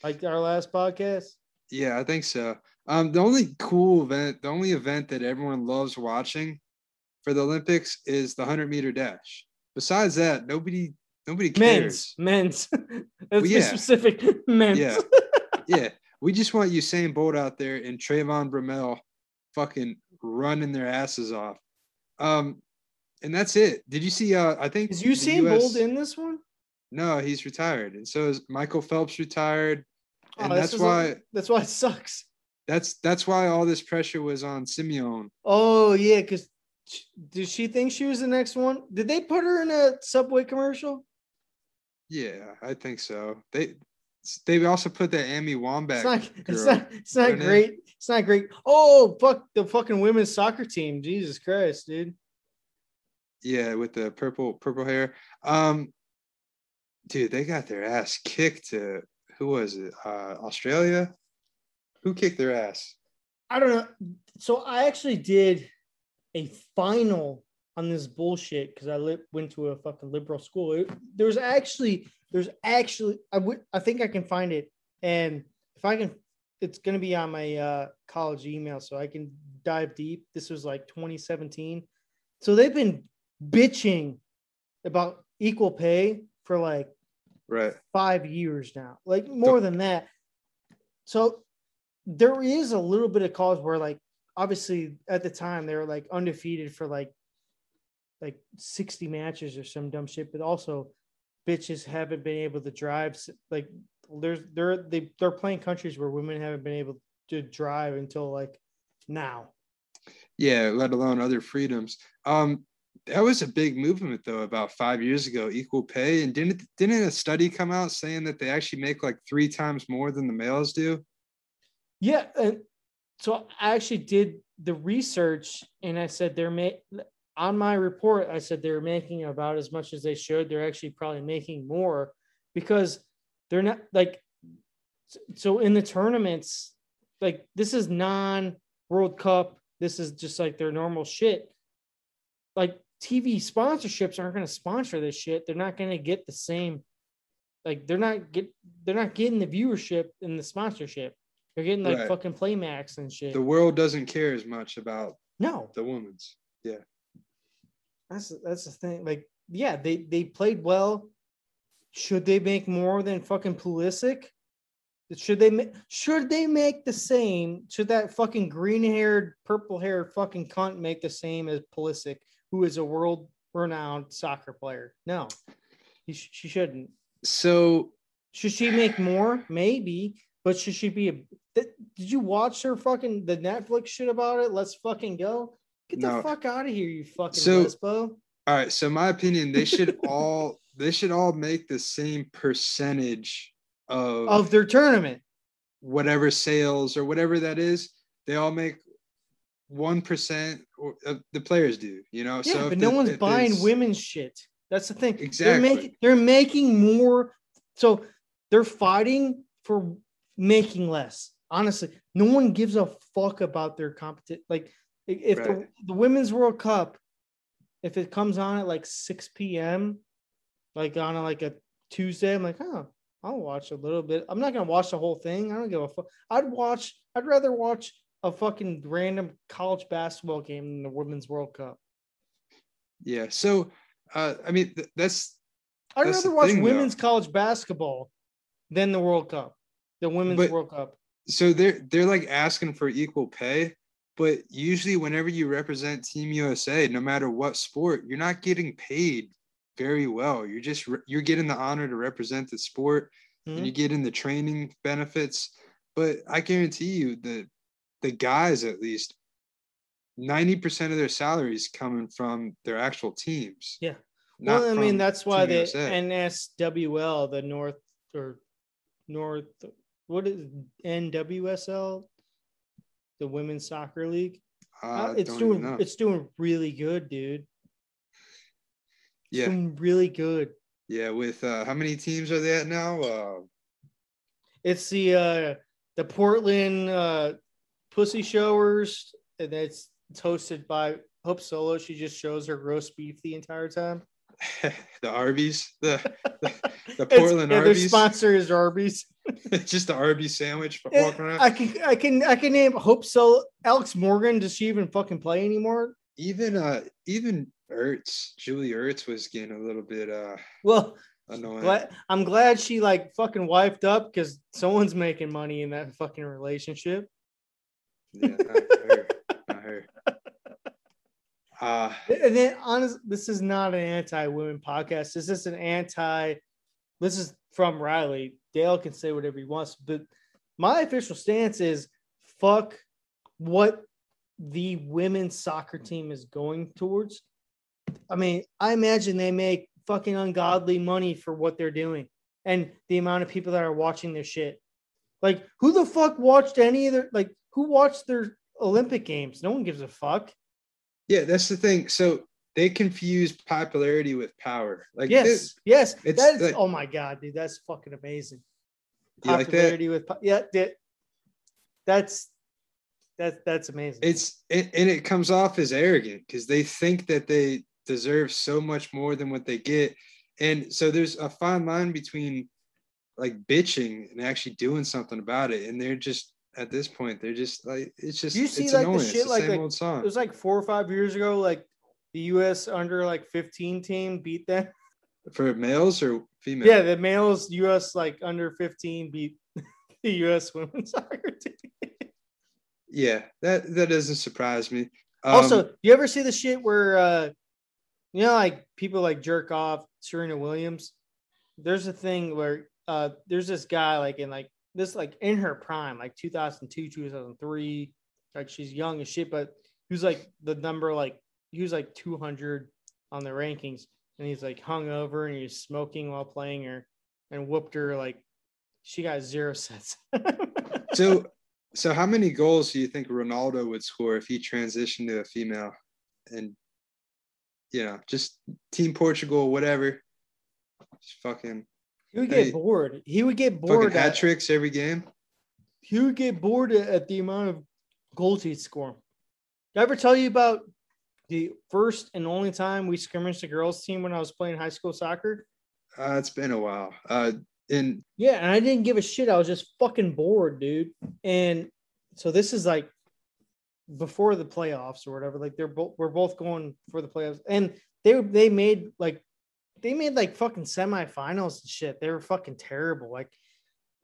Like our last podcast? Yeah, I think so. Um, the only cool event, the only event that everyone loves watching for the Olympics is the hundred-meter dash. Besides that, nobody nobody cares. Men's. Men's. Let's be specific. Men's. Yeah. Yeah. We just want Usain Bolt out there and Trayvon Brumell fucking running their asses off. Um. And that's it. Did you see? Uh, I think is Usain Bolt in this one? No, he's retired, and so is Michael Phelps retired, and oh, that's why. A, that's why it sucks. That's that's why all this pressure was on Simeone. Oh yeah, because did she think she was the next one? Did they put her in a Subway commercial? Yeah, I think so. They they also put that Amy Wambach. It's not. Girl. It's not, it's not great. Name? It's not great. Oh fuck the fucking women's soccer team! Jesus Christ, dude. Yeah, with the purple purple hair. Um, dude, they got their ass kicked to, who was it, uh, Australia? Who kicked their ass? I don't know. So I actually did a final on this bullshit because I li- went to a fucking liberal school. It, there's actually, there's actually, I would, I think I can find it. And if I can, it's going to be on my uh, college email so I can dive deep. This was like twenty seventeen. So they've been bitching about equal pay for like right. five years now, like more than that. So there is a little bit of cause where, like, obviously at the time they were like undefeated for like like sixty matches or some dumb shit, but also bitches haven't been able to drive. Like there's they're they, they're playing countries where women haven't been able to drive until like now. Yeah, let alone other freedoms. Um, that was a big movement though about five years ago, equal pay. And didn't didn't a study come out saying that they actually make like three times more than the males do? Yeah, and so I actually did the research, and I said they're ma- on my report. I said they're making about as much as they should. They're actually probably making more because they're not like. So in the tournaments, like this is non World Cup. This is just like their normal shit. Like T V sponsorships aren't going to sponsor this shit. They're not going to get the same, like they're not get they're not getting the viewership and the sponsorship. They're getting like right. fucking Playmax and shit. The world doesn't care as much about no the women's. Yeah, that's that's the thing. Like, yeah, they they played well. Should they make more than fucking Pulisic? Should they make should they make the same? Should that fucking green-haired, purple-haired fucking cunt make the same as Pulisic, who is a world-renowned soccer player? No, he sh- she shouldn't. So should she make more? Maybe, but should she be a? Th- did you watch her fucking the Netflix shit about it? Let's fucking go. Get the no. fuck out of here, you fucking so, lesbo. All right. So my opinion, they should all they should all make the same percentage. Of, of their tournament, whatever sales or whatever that is, they all make one percent or uh, the players do, you know. Yeah, so but no the, one's buying women's shit. That's the thing. Exactly, they're making they're making more, so they're fighting for making less. Honestly, no one gives a fuck about their competition. Like if right. the, the Women's World Cup, if it comes on at like six p.m., like on a, like a Tuesday, I'm like, huh. I'll watch a little bit. I'm not going to watch the whole thing. I don't give a fuck. I'd watch, I'd rather watch a fucking random college basketball game than the Women's World Cup. Yeah. So, uh, I mean, th- that's, I'd that's rather watch thing, women's though. college basketball than the World Cup, the Women's but, World Cup. So they're, they're like asking for equal pay, but usually whenever you represent Team U S A, no matter what sport, you're not getting paid very well. You're just you're getting the honor to represent the sport, mm-hmm. and you get in the training benefits. But I guarantee you that the guys, at least ninety percent of their salaries coming from their actual teams. Yeah. Well, I mean that's why the N S W L, the North or North, what is N W S L, the Women's Soccer League? Uh, it's doing it's doing really good, dude. Yeah, doing really good. Yeah, with uh, how many teams are they at now? Uh, it's the uh, the Portland uh, Pussy Showers, and it's, it's hosted by Hope Solo. She just shows her roast beef the entire time. The Arby's, the the, the Portland yeah, Arby's. Their sponsor is Arby's. It's just the Arby's sandwich. Walking around. I can I can I can name Hope Solo. Alex Morgan. Does she even fucking play anymore? Even uh even. Ertz, Julie Ertz was getting a little bit uh well annoying. Glad, I'm glad she like fucking wiped up because someone's making money in that fucking relationship. Yeah, not her. Not her. Uh, and then honestly, this is not an anti-women podcast. This is an anti. This is from Riley. Dale can say whatever he wants, but my official stance is fuck what the women's soccer team is going towards. I mean, I imagine they make fucking ungodly money for what they're doing and the amount of people that are watching their shit. Like, who the fuck watched any of their, like, who watched their Olympic games? No one gives a fuck. Yeah, that's the thing. So they confuse popularity with power. Like, yes, this, yes. It's that is, like, oh my God, dude, that's fucking amazing. Popularity like with, yeah, that, that's, that's, that's amazing. It's, it, and it comes off as arrogant because they think that they, deserve so much more than what they get. And so there's a fine line between like bitching and actually doing something about it. And they're just at this point, they're just like, it's just, you see it's like annoying. The shit, it's the like, same like old song. It was like four or five years ago, like the U S under like fifteen team beat them. For males or females? Yeah, the males, U S like under fifteen beat the U S women's soccer team. Yeah, that, that doesn't surprise me. Um, also, you ever see the shit where, uh, you know, like people like jerk off Serena Williams? There's a thing where uh, there's this guy like in like this, like in her prime, like two thousand two, two thousand three, like she's young as shit, but he was like the number, like he was like two hundred on the rankings. And he's like hung over and he was smoking while playing her and whooped her. Like she got zero sets. so, so how many goals do you think Ronaldo would score if he transitioned to a female and, you know, just Team Portugal, whatever. Just fucking. He would get hey, bored. He would get bored. Fucking hat tricks every game. He would get bored at the amount of goals he'd score. Did I ever tell you about the first and only time we scrimmaged the girls team when I was playing high school soccer? Uh, it's been a while. Uh, and yeah, and I didn't give a shit. I was just fucking bored, dude. And so this is like before the playoffs or whatever. Like they're both we're both going for the playoffs, and they they made like they made like fucking semifinals and shit. They were fucking terrible. Like,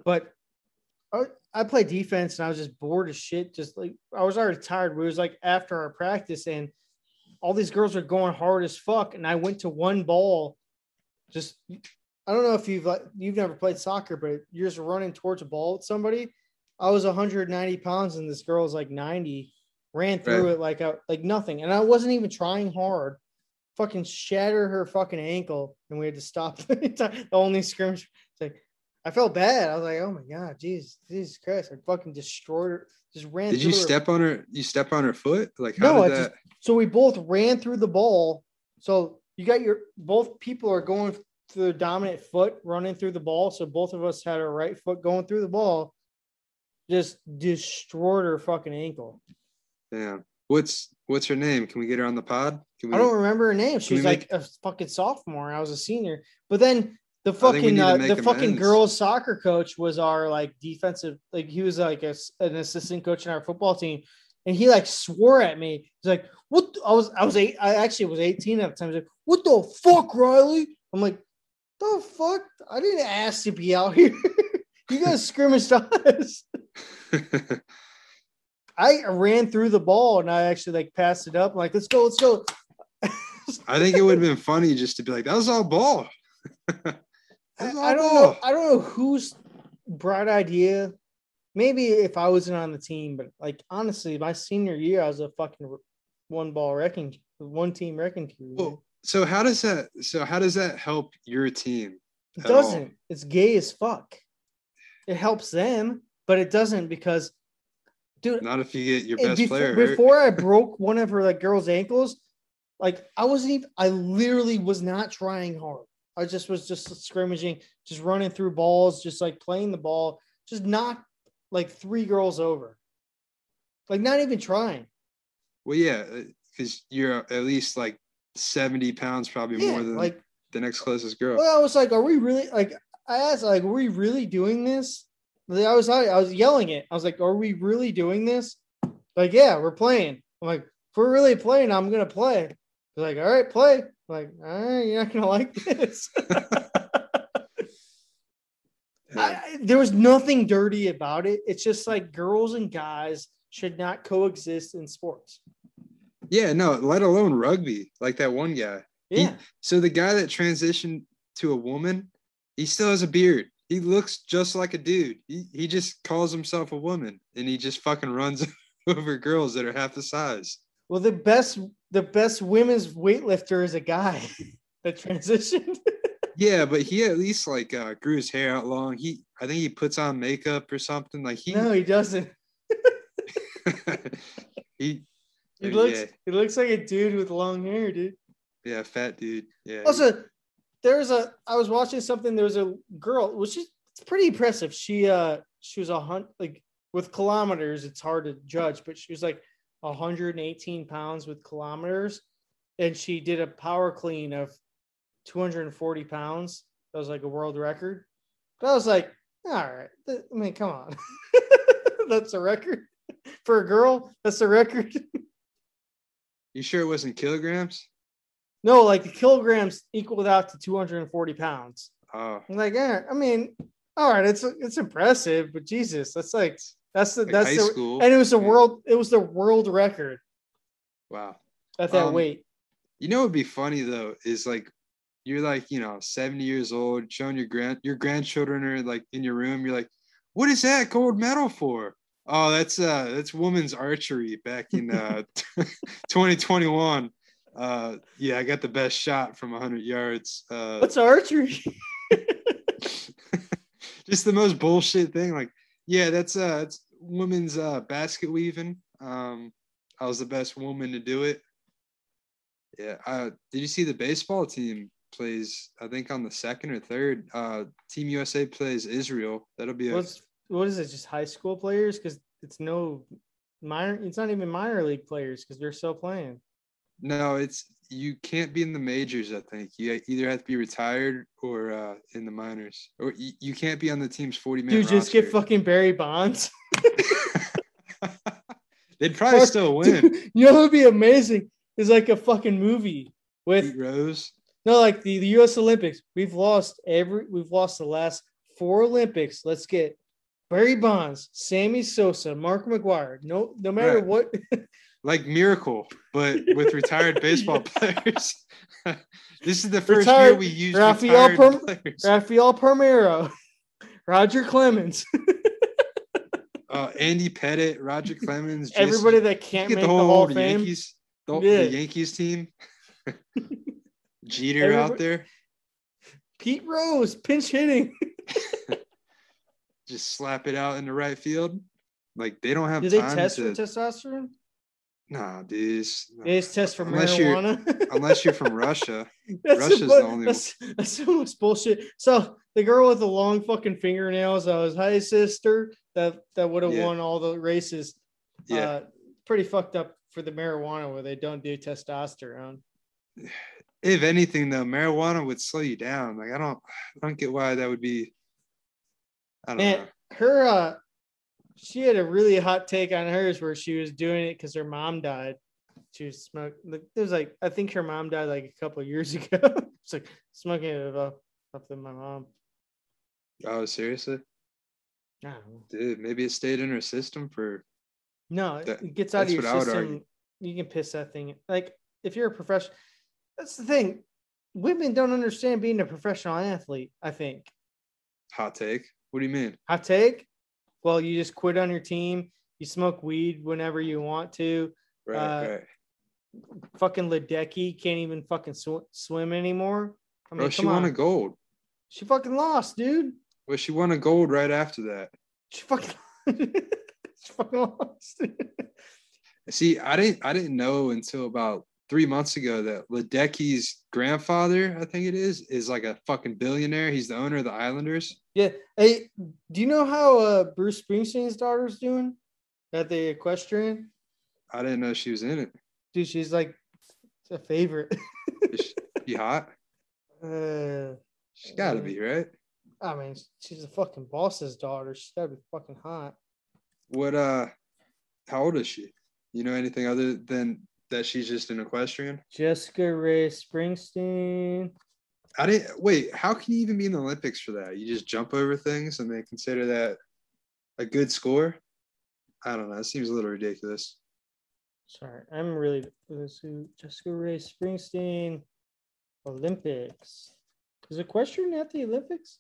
but I, I played defense and I was just bored as shit. Just like I was already tired. We was like after our practice and all these girls are going hard as fuck. And I went to one ball. Just, I don't know if you've, like, you've never played soccer, but you're just running towards a ball at somebody. I was one hundred ninety pounds and this girl's like ninety, ran through right. it like, a, like nothing. And I wasn't even trying hard, fucking shatter her fucking ankle. And we had to stop the only scrimmage. It's like, I felt bad. I was like, oh my God, Jesus, Jesus Christ. I fucking destroyed her. Just ran did you her. step on her? You step on her foot? Like, how no, did that? Just, so we both ran through the ball. So you got your, both people are going to the dominant foot, running through the ball. So both of us had our right foot going through the ball, just destroyed her fucking ankle. Damn. What's, what's her name? Can we get her on the pod? Can we, I don't remember her name. She was like make... a fucking sophomore. I was a senior, but then The fucking uh, the fucking girls soccer coach was our like defensive, like he was like a, an assistant coach in our football team, and he like swore at me. He's like, "What?" I was I was eight, I actually was eighteen at the time. He's like, "What the fuck, Riley?" I'm like, "The fuck? I didn't ask to be out here. You guys scrimmaged us." I ran through the ball and I actually like passed it up. I'm like, "Let's go, let's go." I think it would have been funny just to be like, "That was our ball." I don't know. I don't know whose bright idea. Maybe if I wasn't on the team, but like honestly, my senior year, I was a fucking one ball wrecking, one team wrecking crew. Well, so how does that? So how does that help your team? It doesn't. All? It's gay as fuck. It helps them, but it doesn't because, dude. Not if you get your best before, player. Hurt. Before I broke one of her like girls' ankles, like I wasn't even. I literally was not trying hard. I just was just scrimmaging, just running through balls, just like playing the ball, just knock like three girls over, like not even trying. Well, yeah, because you're at least like seventy pounds, probably yeah, more than like the next closest girl. Well, I was like, are we really like, I asked, like, are we really doing this? I was, I was yelling it. I was like, are we really doing this? Like, yeah, we're playing. I'm like, if we're really playing, I'm going to play. They're like, all right, play. Like, all right, you're not going to like this. I, there was nothing dirty about it. It's just like girls and guys should not coexist in sports. Yeah, no, let alone rugby, like that one guy. Yeah. He, so the guy that transitioned to a woman, he still has a beard. He looks just like a dude. He, he just calls himself a woman, and he just fucking runs over girls that are half the size. Well, the best the best women's weightlifter is a guy that transitioned. Yeah, but he at least like uh, grew his hair out long. He, I think he puts on makeup or something. Like he, no, he doesn't. he, he looks, yeah. He looks like a dude with long hair, dude. Yeah, fat dude. Yeah. Also, there's a. I was watching something. There was a girl, which is pretty impressive. She, uh, she was a hunt like with kilometers. It's hard to judge, but she was like one hundred eighteen pounds with kilometers, and she did a power clean of two hundred forty pounds. That was like a world record. But I was like, all right, I mean, come on. That's a record for a girl. That's a record. You sure it wasn't kilograms? No, like the kilograms equaled out to two hundred forty pounds. Uh, I'm like, eh, I mean, all right, it's it's impressive, but Jesus, that's like that's the like that's the, school. And it was a yeah. world it was the world record. Wow, at that um, weight. You know, what'd be funny though is like you're like you know seventy years old, showing your grand your grandchildren are like in your room. You're like, what is that gold medal for? Oh, that's uh that's women's archery back in uh twenty twenty-one. Uh, yeah, I got the best shot from one hundred yards. Uh, What's archery? Just the most bullshit thing. Like, yeah, that's uh, it's women's uh, basket weaving. Um, I was the best woman to do it. Yeah. Uh, did you see the baseball team plays? I think on the second or third. Uh, Team U S A plays Israel. That'll be. A- What's, what is it? Just high school players? Because it's no minor. It's not even minor league players because they're still playing. No, it's you can't be in the majors. I think you either have to be retired or uh, in the minors, or you, you can't be on the team's forty-man roster. Dude, just get fucking Barry Bonds. They'd probably Fuck, still win. Dude, you know what would be amazing is like a fucking movie with Pete Rose. No, like the, the U S Olympics. We've lost every. We've lost the last four Olympics. Let's get Barry Bonds, Sammy Sosa, Mark McGwire. No, no matter right. what. Like Miracle, but with retired baseball players. This is the first retired, year we used Rafael retired per- players. Rafael Palmeiro, Roger Clemens. uh, Andy Pettit, Roger Clemens. Everybody Jason, that can't make the whole, the Hall of Fame. Yankees, the, yeah. the Yankees team. Jeter Everybody, out there. Pete Rose, pinch hitting. Just slap it out in the right field. Like, they don't have Do time to... Do they test for testosterone? Nah, dude. Nah. They just test for unless marijuana. You're, unless you're from Russia. That's Russia's the, bu- the only that's, that's so much bullshit. So the girl with the long fucking fingernails, I was hi sister, that, that would have yeah. won all the races. Yeah. Uh, pretty fucked up for the marijuana where they don't do testosterone. If anything, though, marijuana would slow you down. Like, I don't I don't get why that would be. I don't Man, know. Her uh she had a really hot take on hers where she was doing it because her mom died. She was smoking. It was like, I think her mom died like a couple of years ago. It's like smoking it up after my mom. Oh, seriously? I don't know. Dude, maybe it stayed in her system for. No, that, it gets out of your system. You can piss that thing. Like, if you're a professional, that's the thing. Women don't understand being a professional athlete, I think. Hot take? What do you mean? Hot take? Well, you just quit on your team. You smoke weed whenever you want to. Right, uh, right. Fucking Ledecky can't even fucking sw- swim anymore. I mean, Bro, she come won on. a gold. She fucking lost, dude. Well, she won a gold right after that. She fucking, she fucking lost. See, I didn't, I didn't know until about three months ago that Ledecky's grandfather, I think it is, is like a fucking billionaire. He's the owner of the Islanders. Yeah. Hey, do you know how uh, Bruce Springsteen's daughter's doing at the equestrian? I didn't know she was in it. Dude, she's like a favorite. Is she hot? Uh, she's got to be, right? I mean, she's a fucking boss's daughter. She's got to be fucking hot. What, uh, how old is she? You know anything other than that she's just an equestrian? Jessica Ray Springsteen. I didn't wait. How can you even be in the Olympics for that? You just jump over things and they consider that a good score? I don't know. It seems a little ridiculous. Sorry, I'm really Jessica Ray Springsteen Olympics. Is equestrian at the Olympics?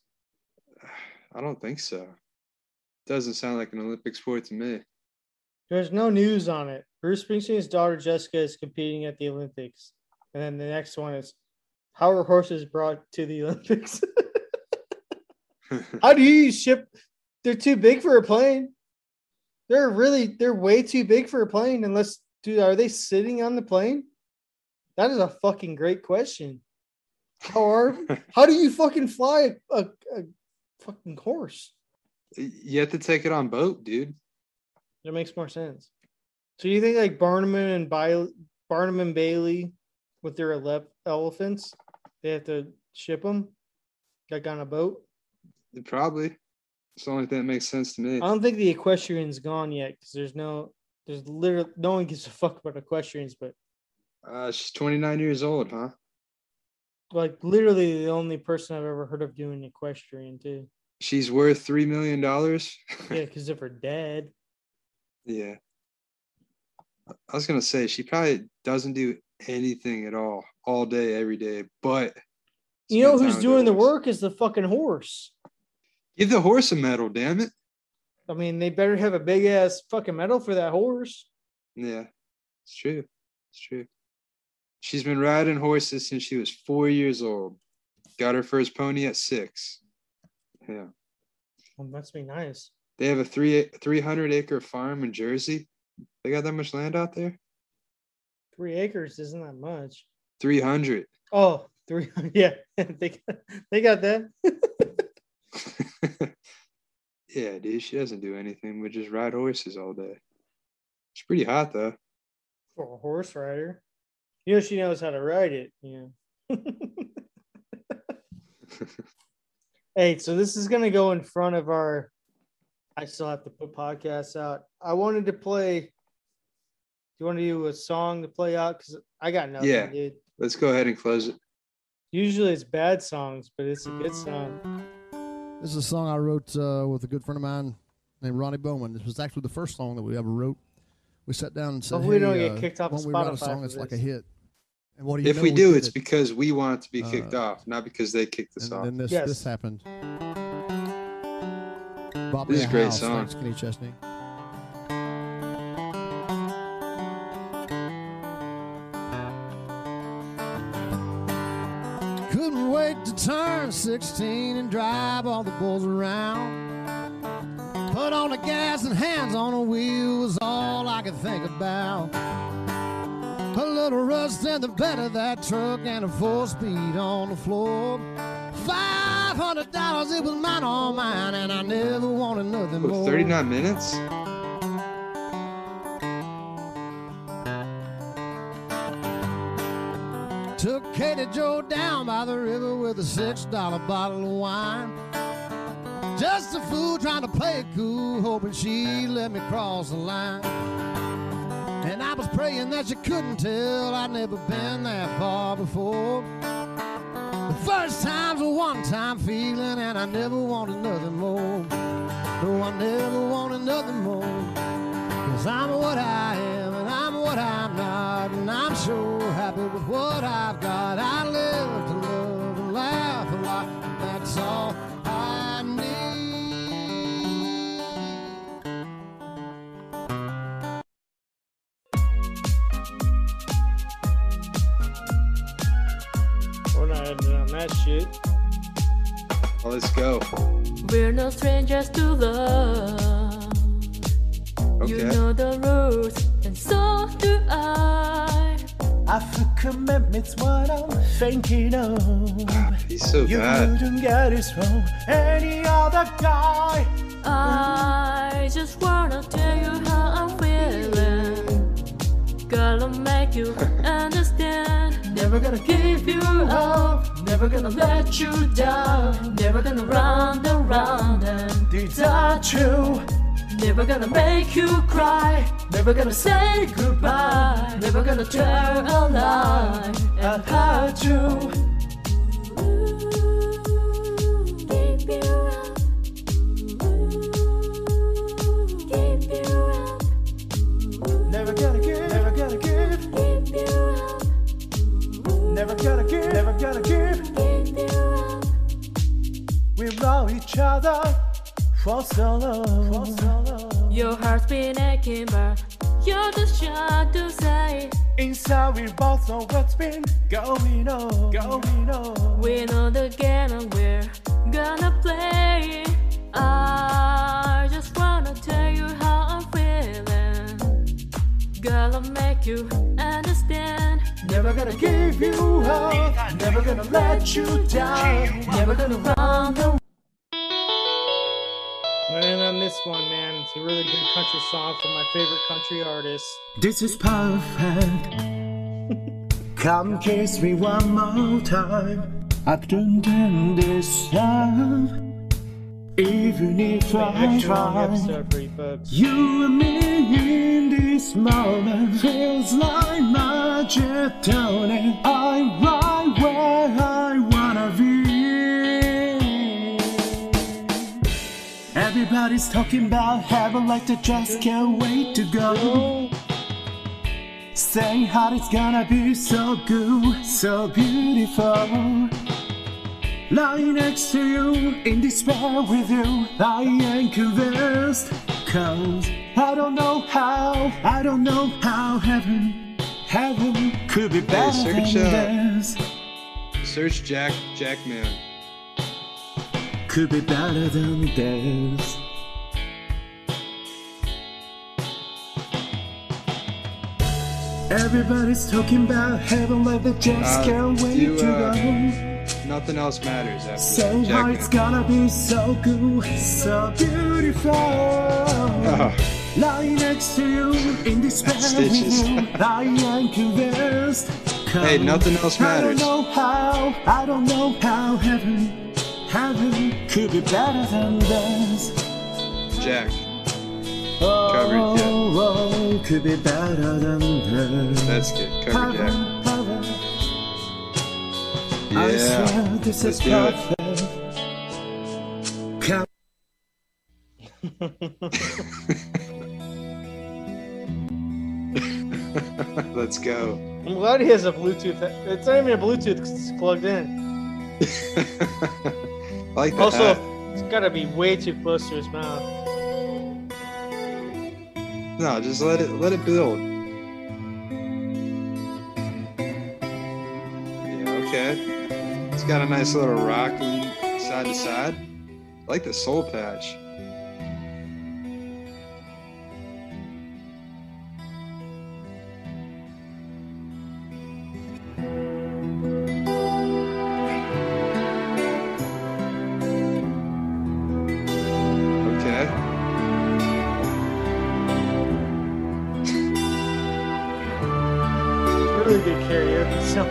I don't think so. Doesn't sound like an Olympic sport to me. There's no news on it. Bruce Springsteen's daughter, Jessica, is competing at the Olympics. And then the next one is, how are horses brought to the Olympics? How do you ship? They're too big for a plane. They're really, they're way too big for a plane. Unless, dude, are they sitting on the plane? That is a fucking great question. How are, how do you fucking fly a, a fucking horse? You have to take it on boat, dude. That makes more sense. So you think like Barnum and Bailey, Barnum and Bailey, with their ele- elephants, they have to ship them like on a boat? Probably. It's the only thing that makes sense to me. I don't think the equestrian's gone yet because there's no, there's literally no one gives a fuck about equestrians. But uh, she's twenty-nine years old, huh? like literally the only person I've ever heard of doing equestrian too. She's worth three million dollars. Yeah, because if her dead. Yeah. I was gonna say she probably doesn't do anything at all, all day, every day. But you know who's doing the work is the fucking horse. Give the horse a medal, damn it. I mean, they better have a big ass fucking medal for that horse. Yeah, it's true. It's true. She's been riding horses since she was four years old. Got her first pony at six. Yeah. Well, must be nice. They have a three three hundred acre farm in Jersey. They got that much land out there? Three acres isn't that much. Three hundred. Oh, three. Yeah, they got, they got that. Yeah, dude. She doesn't do anything but just ride horses all day. She's pretty hot though. For a horse rider. You know she knows how to ride it. You know. Hey, so this is gonna go in front of our. I still have to put podcasts out. I wanted to play. Do you want to do a song to play out? Because I got nothing, yeah. Dude. Let's go ahead and close it. Usually it's bad songs, but it's a good song. This is a song I wrote uh, with a good friend of mine named Ronnie Bowman. This was actually the first song that we ever wrote. We sat down and said, hopefully hey, we don't uh, get kicked off of Spotify. We wrote a song that's like a hit. And what do you if we do, we it's it? Because we want it to be kicked uh, off, not because they kicked us and, off. And this, yes. this happened. Bought this is a great house. Song. Thanks, Kenny Chesney. Couldn't wait to turn sixteen and drive all the bulls around. Put on the gas and hands on the wheel was all I could think about. A little rust in the bed of that truck and a four-speed on the floor. Five hundred dollars, it was mine, all mine, and I never wanted nothing more. Thirty-nine minutes. Took Katie Joe down by the river with a six-dollar bottle of wine. Just a fool trying to play it cool, hoping she let me cross the line. And I was praying that she couldn't tell I'd never been that far before. The first time's a one-time feeling, and I never wanted nothing more. No, I never wanted nothing more. Cause I'm what I am, and I'm what I'm not, and I'm so happy with what I've got. I live to love and laugh a lot, and that's all I need. We're not ending on that shit. Well, let's go. We're no strangers to love. Okay. You know the rules, and so do I. Africa commitment's what I'm thinking of. Ah, he's so you bad. You couldn't get it from any other guy. I just wanna tell you how I'm feeling. Gotta make you understand. Never gonna give you up, never gonna let you down, never gonna round and round and desert you, never gonna make you cry, never gonna say goodbye, never gonna tear a lie and hurt you. Ooh, give you up. Ooh, give you up. Never gonna give, never gonna give, give you up. Never gonna give, never gonna give. We love each other for so long. Your heart's been aching, but you're just shy to say. Inside we both know what's been going on, going on. We know the game and we're gonna play. I just wanna tell you how I'm feeling. Gonna make you understand. Never gonna give you up, never gonna let you down, never gonna run the. And on this one, man, it's a really good country song from my favorite country artist. This is perfect. Come kiss me one more time. I couldn't end this love. Even if I try, you and me in this moment feels like magic, Tony. I'm right where I wanna be. Everybody's talking about heaven like they just can't wait to go. Saying how it's gonna be so good, so beautiful. Lying next to you, in despair with you, I ain't convinced. Cause I don't know how, I don't know how heaven, heaven could be better hey, search, than uh, this. Search Jack, Jackman. Could be better than this. Everybody's talking about heaven like they just uh, can't wait you, uh, to go. Nothing else matters after so that. Hard, it's gonna be so good, so beautiful. Oh. Lying next to you in despair with you, I am convinced. Hey, nothing else matters. I don't know how, I don't know how heaven, heaven could be better than this. Jack. Oh, covered, yeah. Oh, could be better than this. That's good, covered, Jack. Yeah, I swear this is perfect. Let's go. I'm glad he has a Bluetooth. It's not even a Bluetooth because it's plugged in. I like that. Also, hat. It's got to be way too close to his mouth. No, just let it let it build. Yeah, okay. It's got a nice little rocking side to side. I like the soul patch. Okay. Really good karaoke song.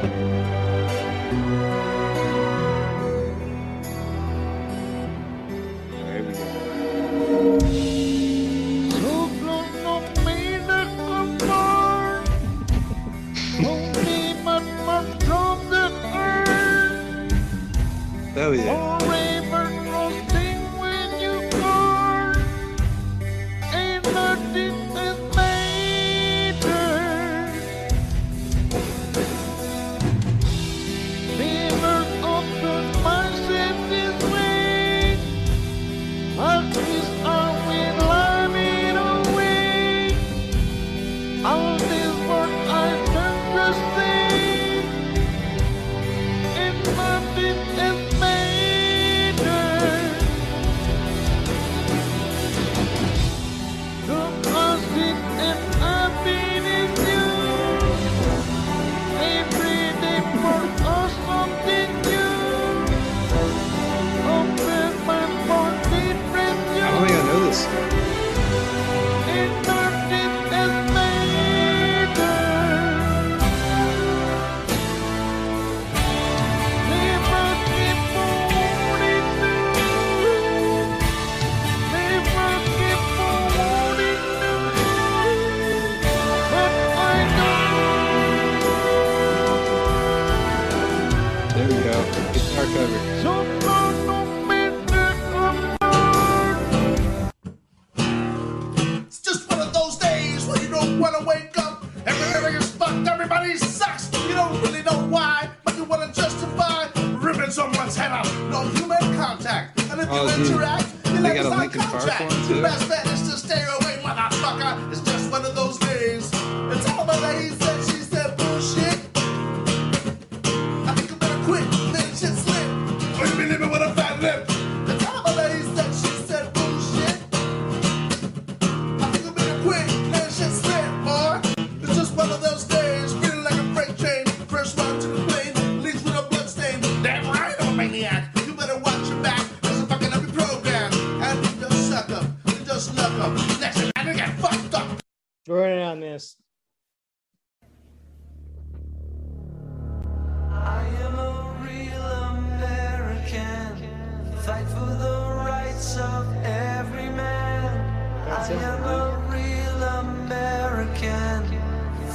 So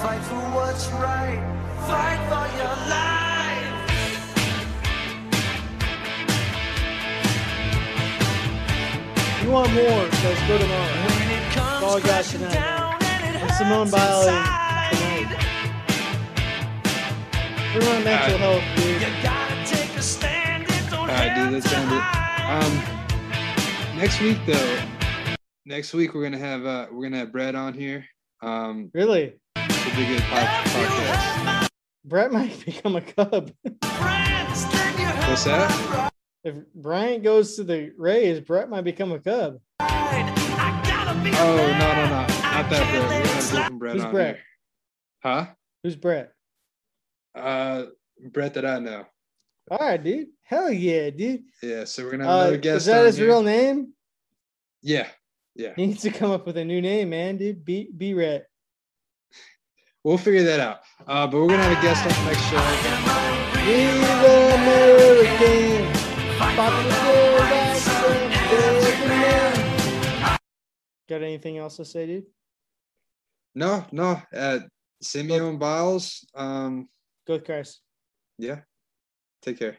Fight for what's right. Fight for your life. You want more, so it's good tomorrow. When it comes all got tonight. And it's Simone Biles tonight. We're on mental right. health, dude. You gotta take a stand. It don't all right, dude, let's end it. Um, next week, though. Next week we're gonna have uh, we're gonna have Brett on here. Um, really? It'll be a good pod- podcast. My- Brett might become a Cub. Friends, what's that? If Bryant goes to the Rays, Brett might become a Cub. I gotta be oh no no no! Not that Brett. We're gonna have different Brett Who's on Brett? Here. Huh? Who's Brett? Uh, Brett that I know. All right, dude. Hell yeah, dude. Yeah. So we're gonna have another uh, guest. Is that on his here. Real name? Yeah. Yeah, he needs to come up with a new name, man, dude. B B Rat. We'll figure that out. Uh, but we're gonna have a guest on the next show. American. Got anything else to say, dude? No, no. Uh, Simeon Biles. Um, Go with Christ. Yeah. Take care.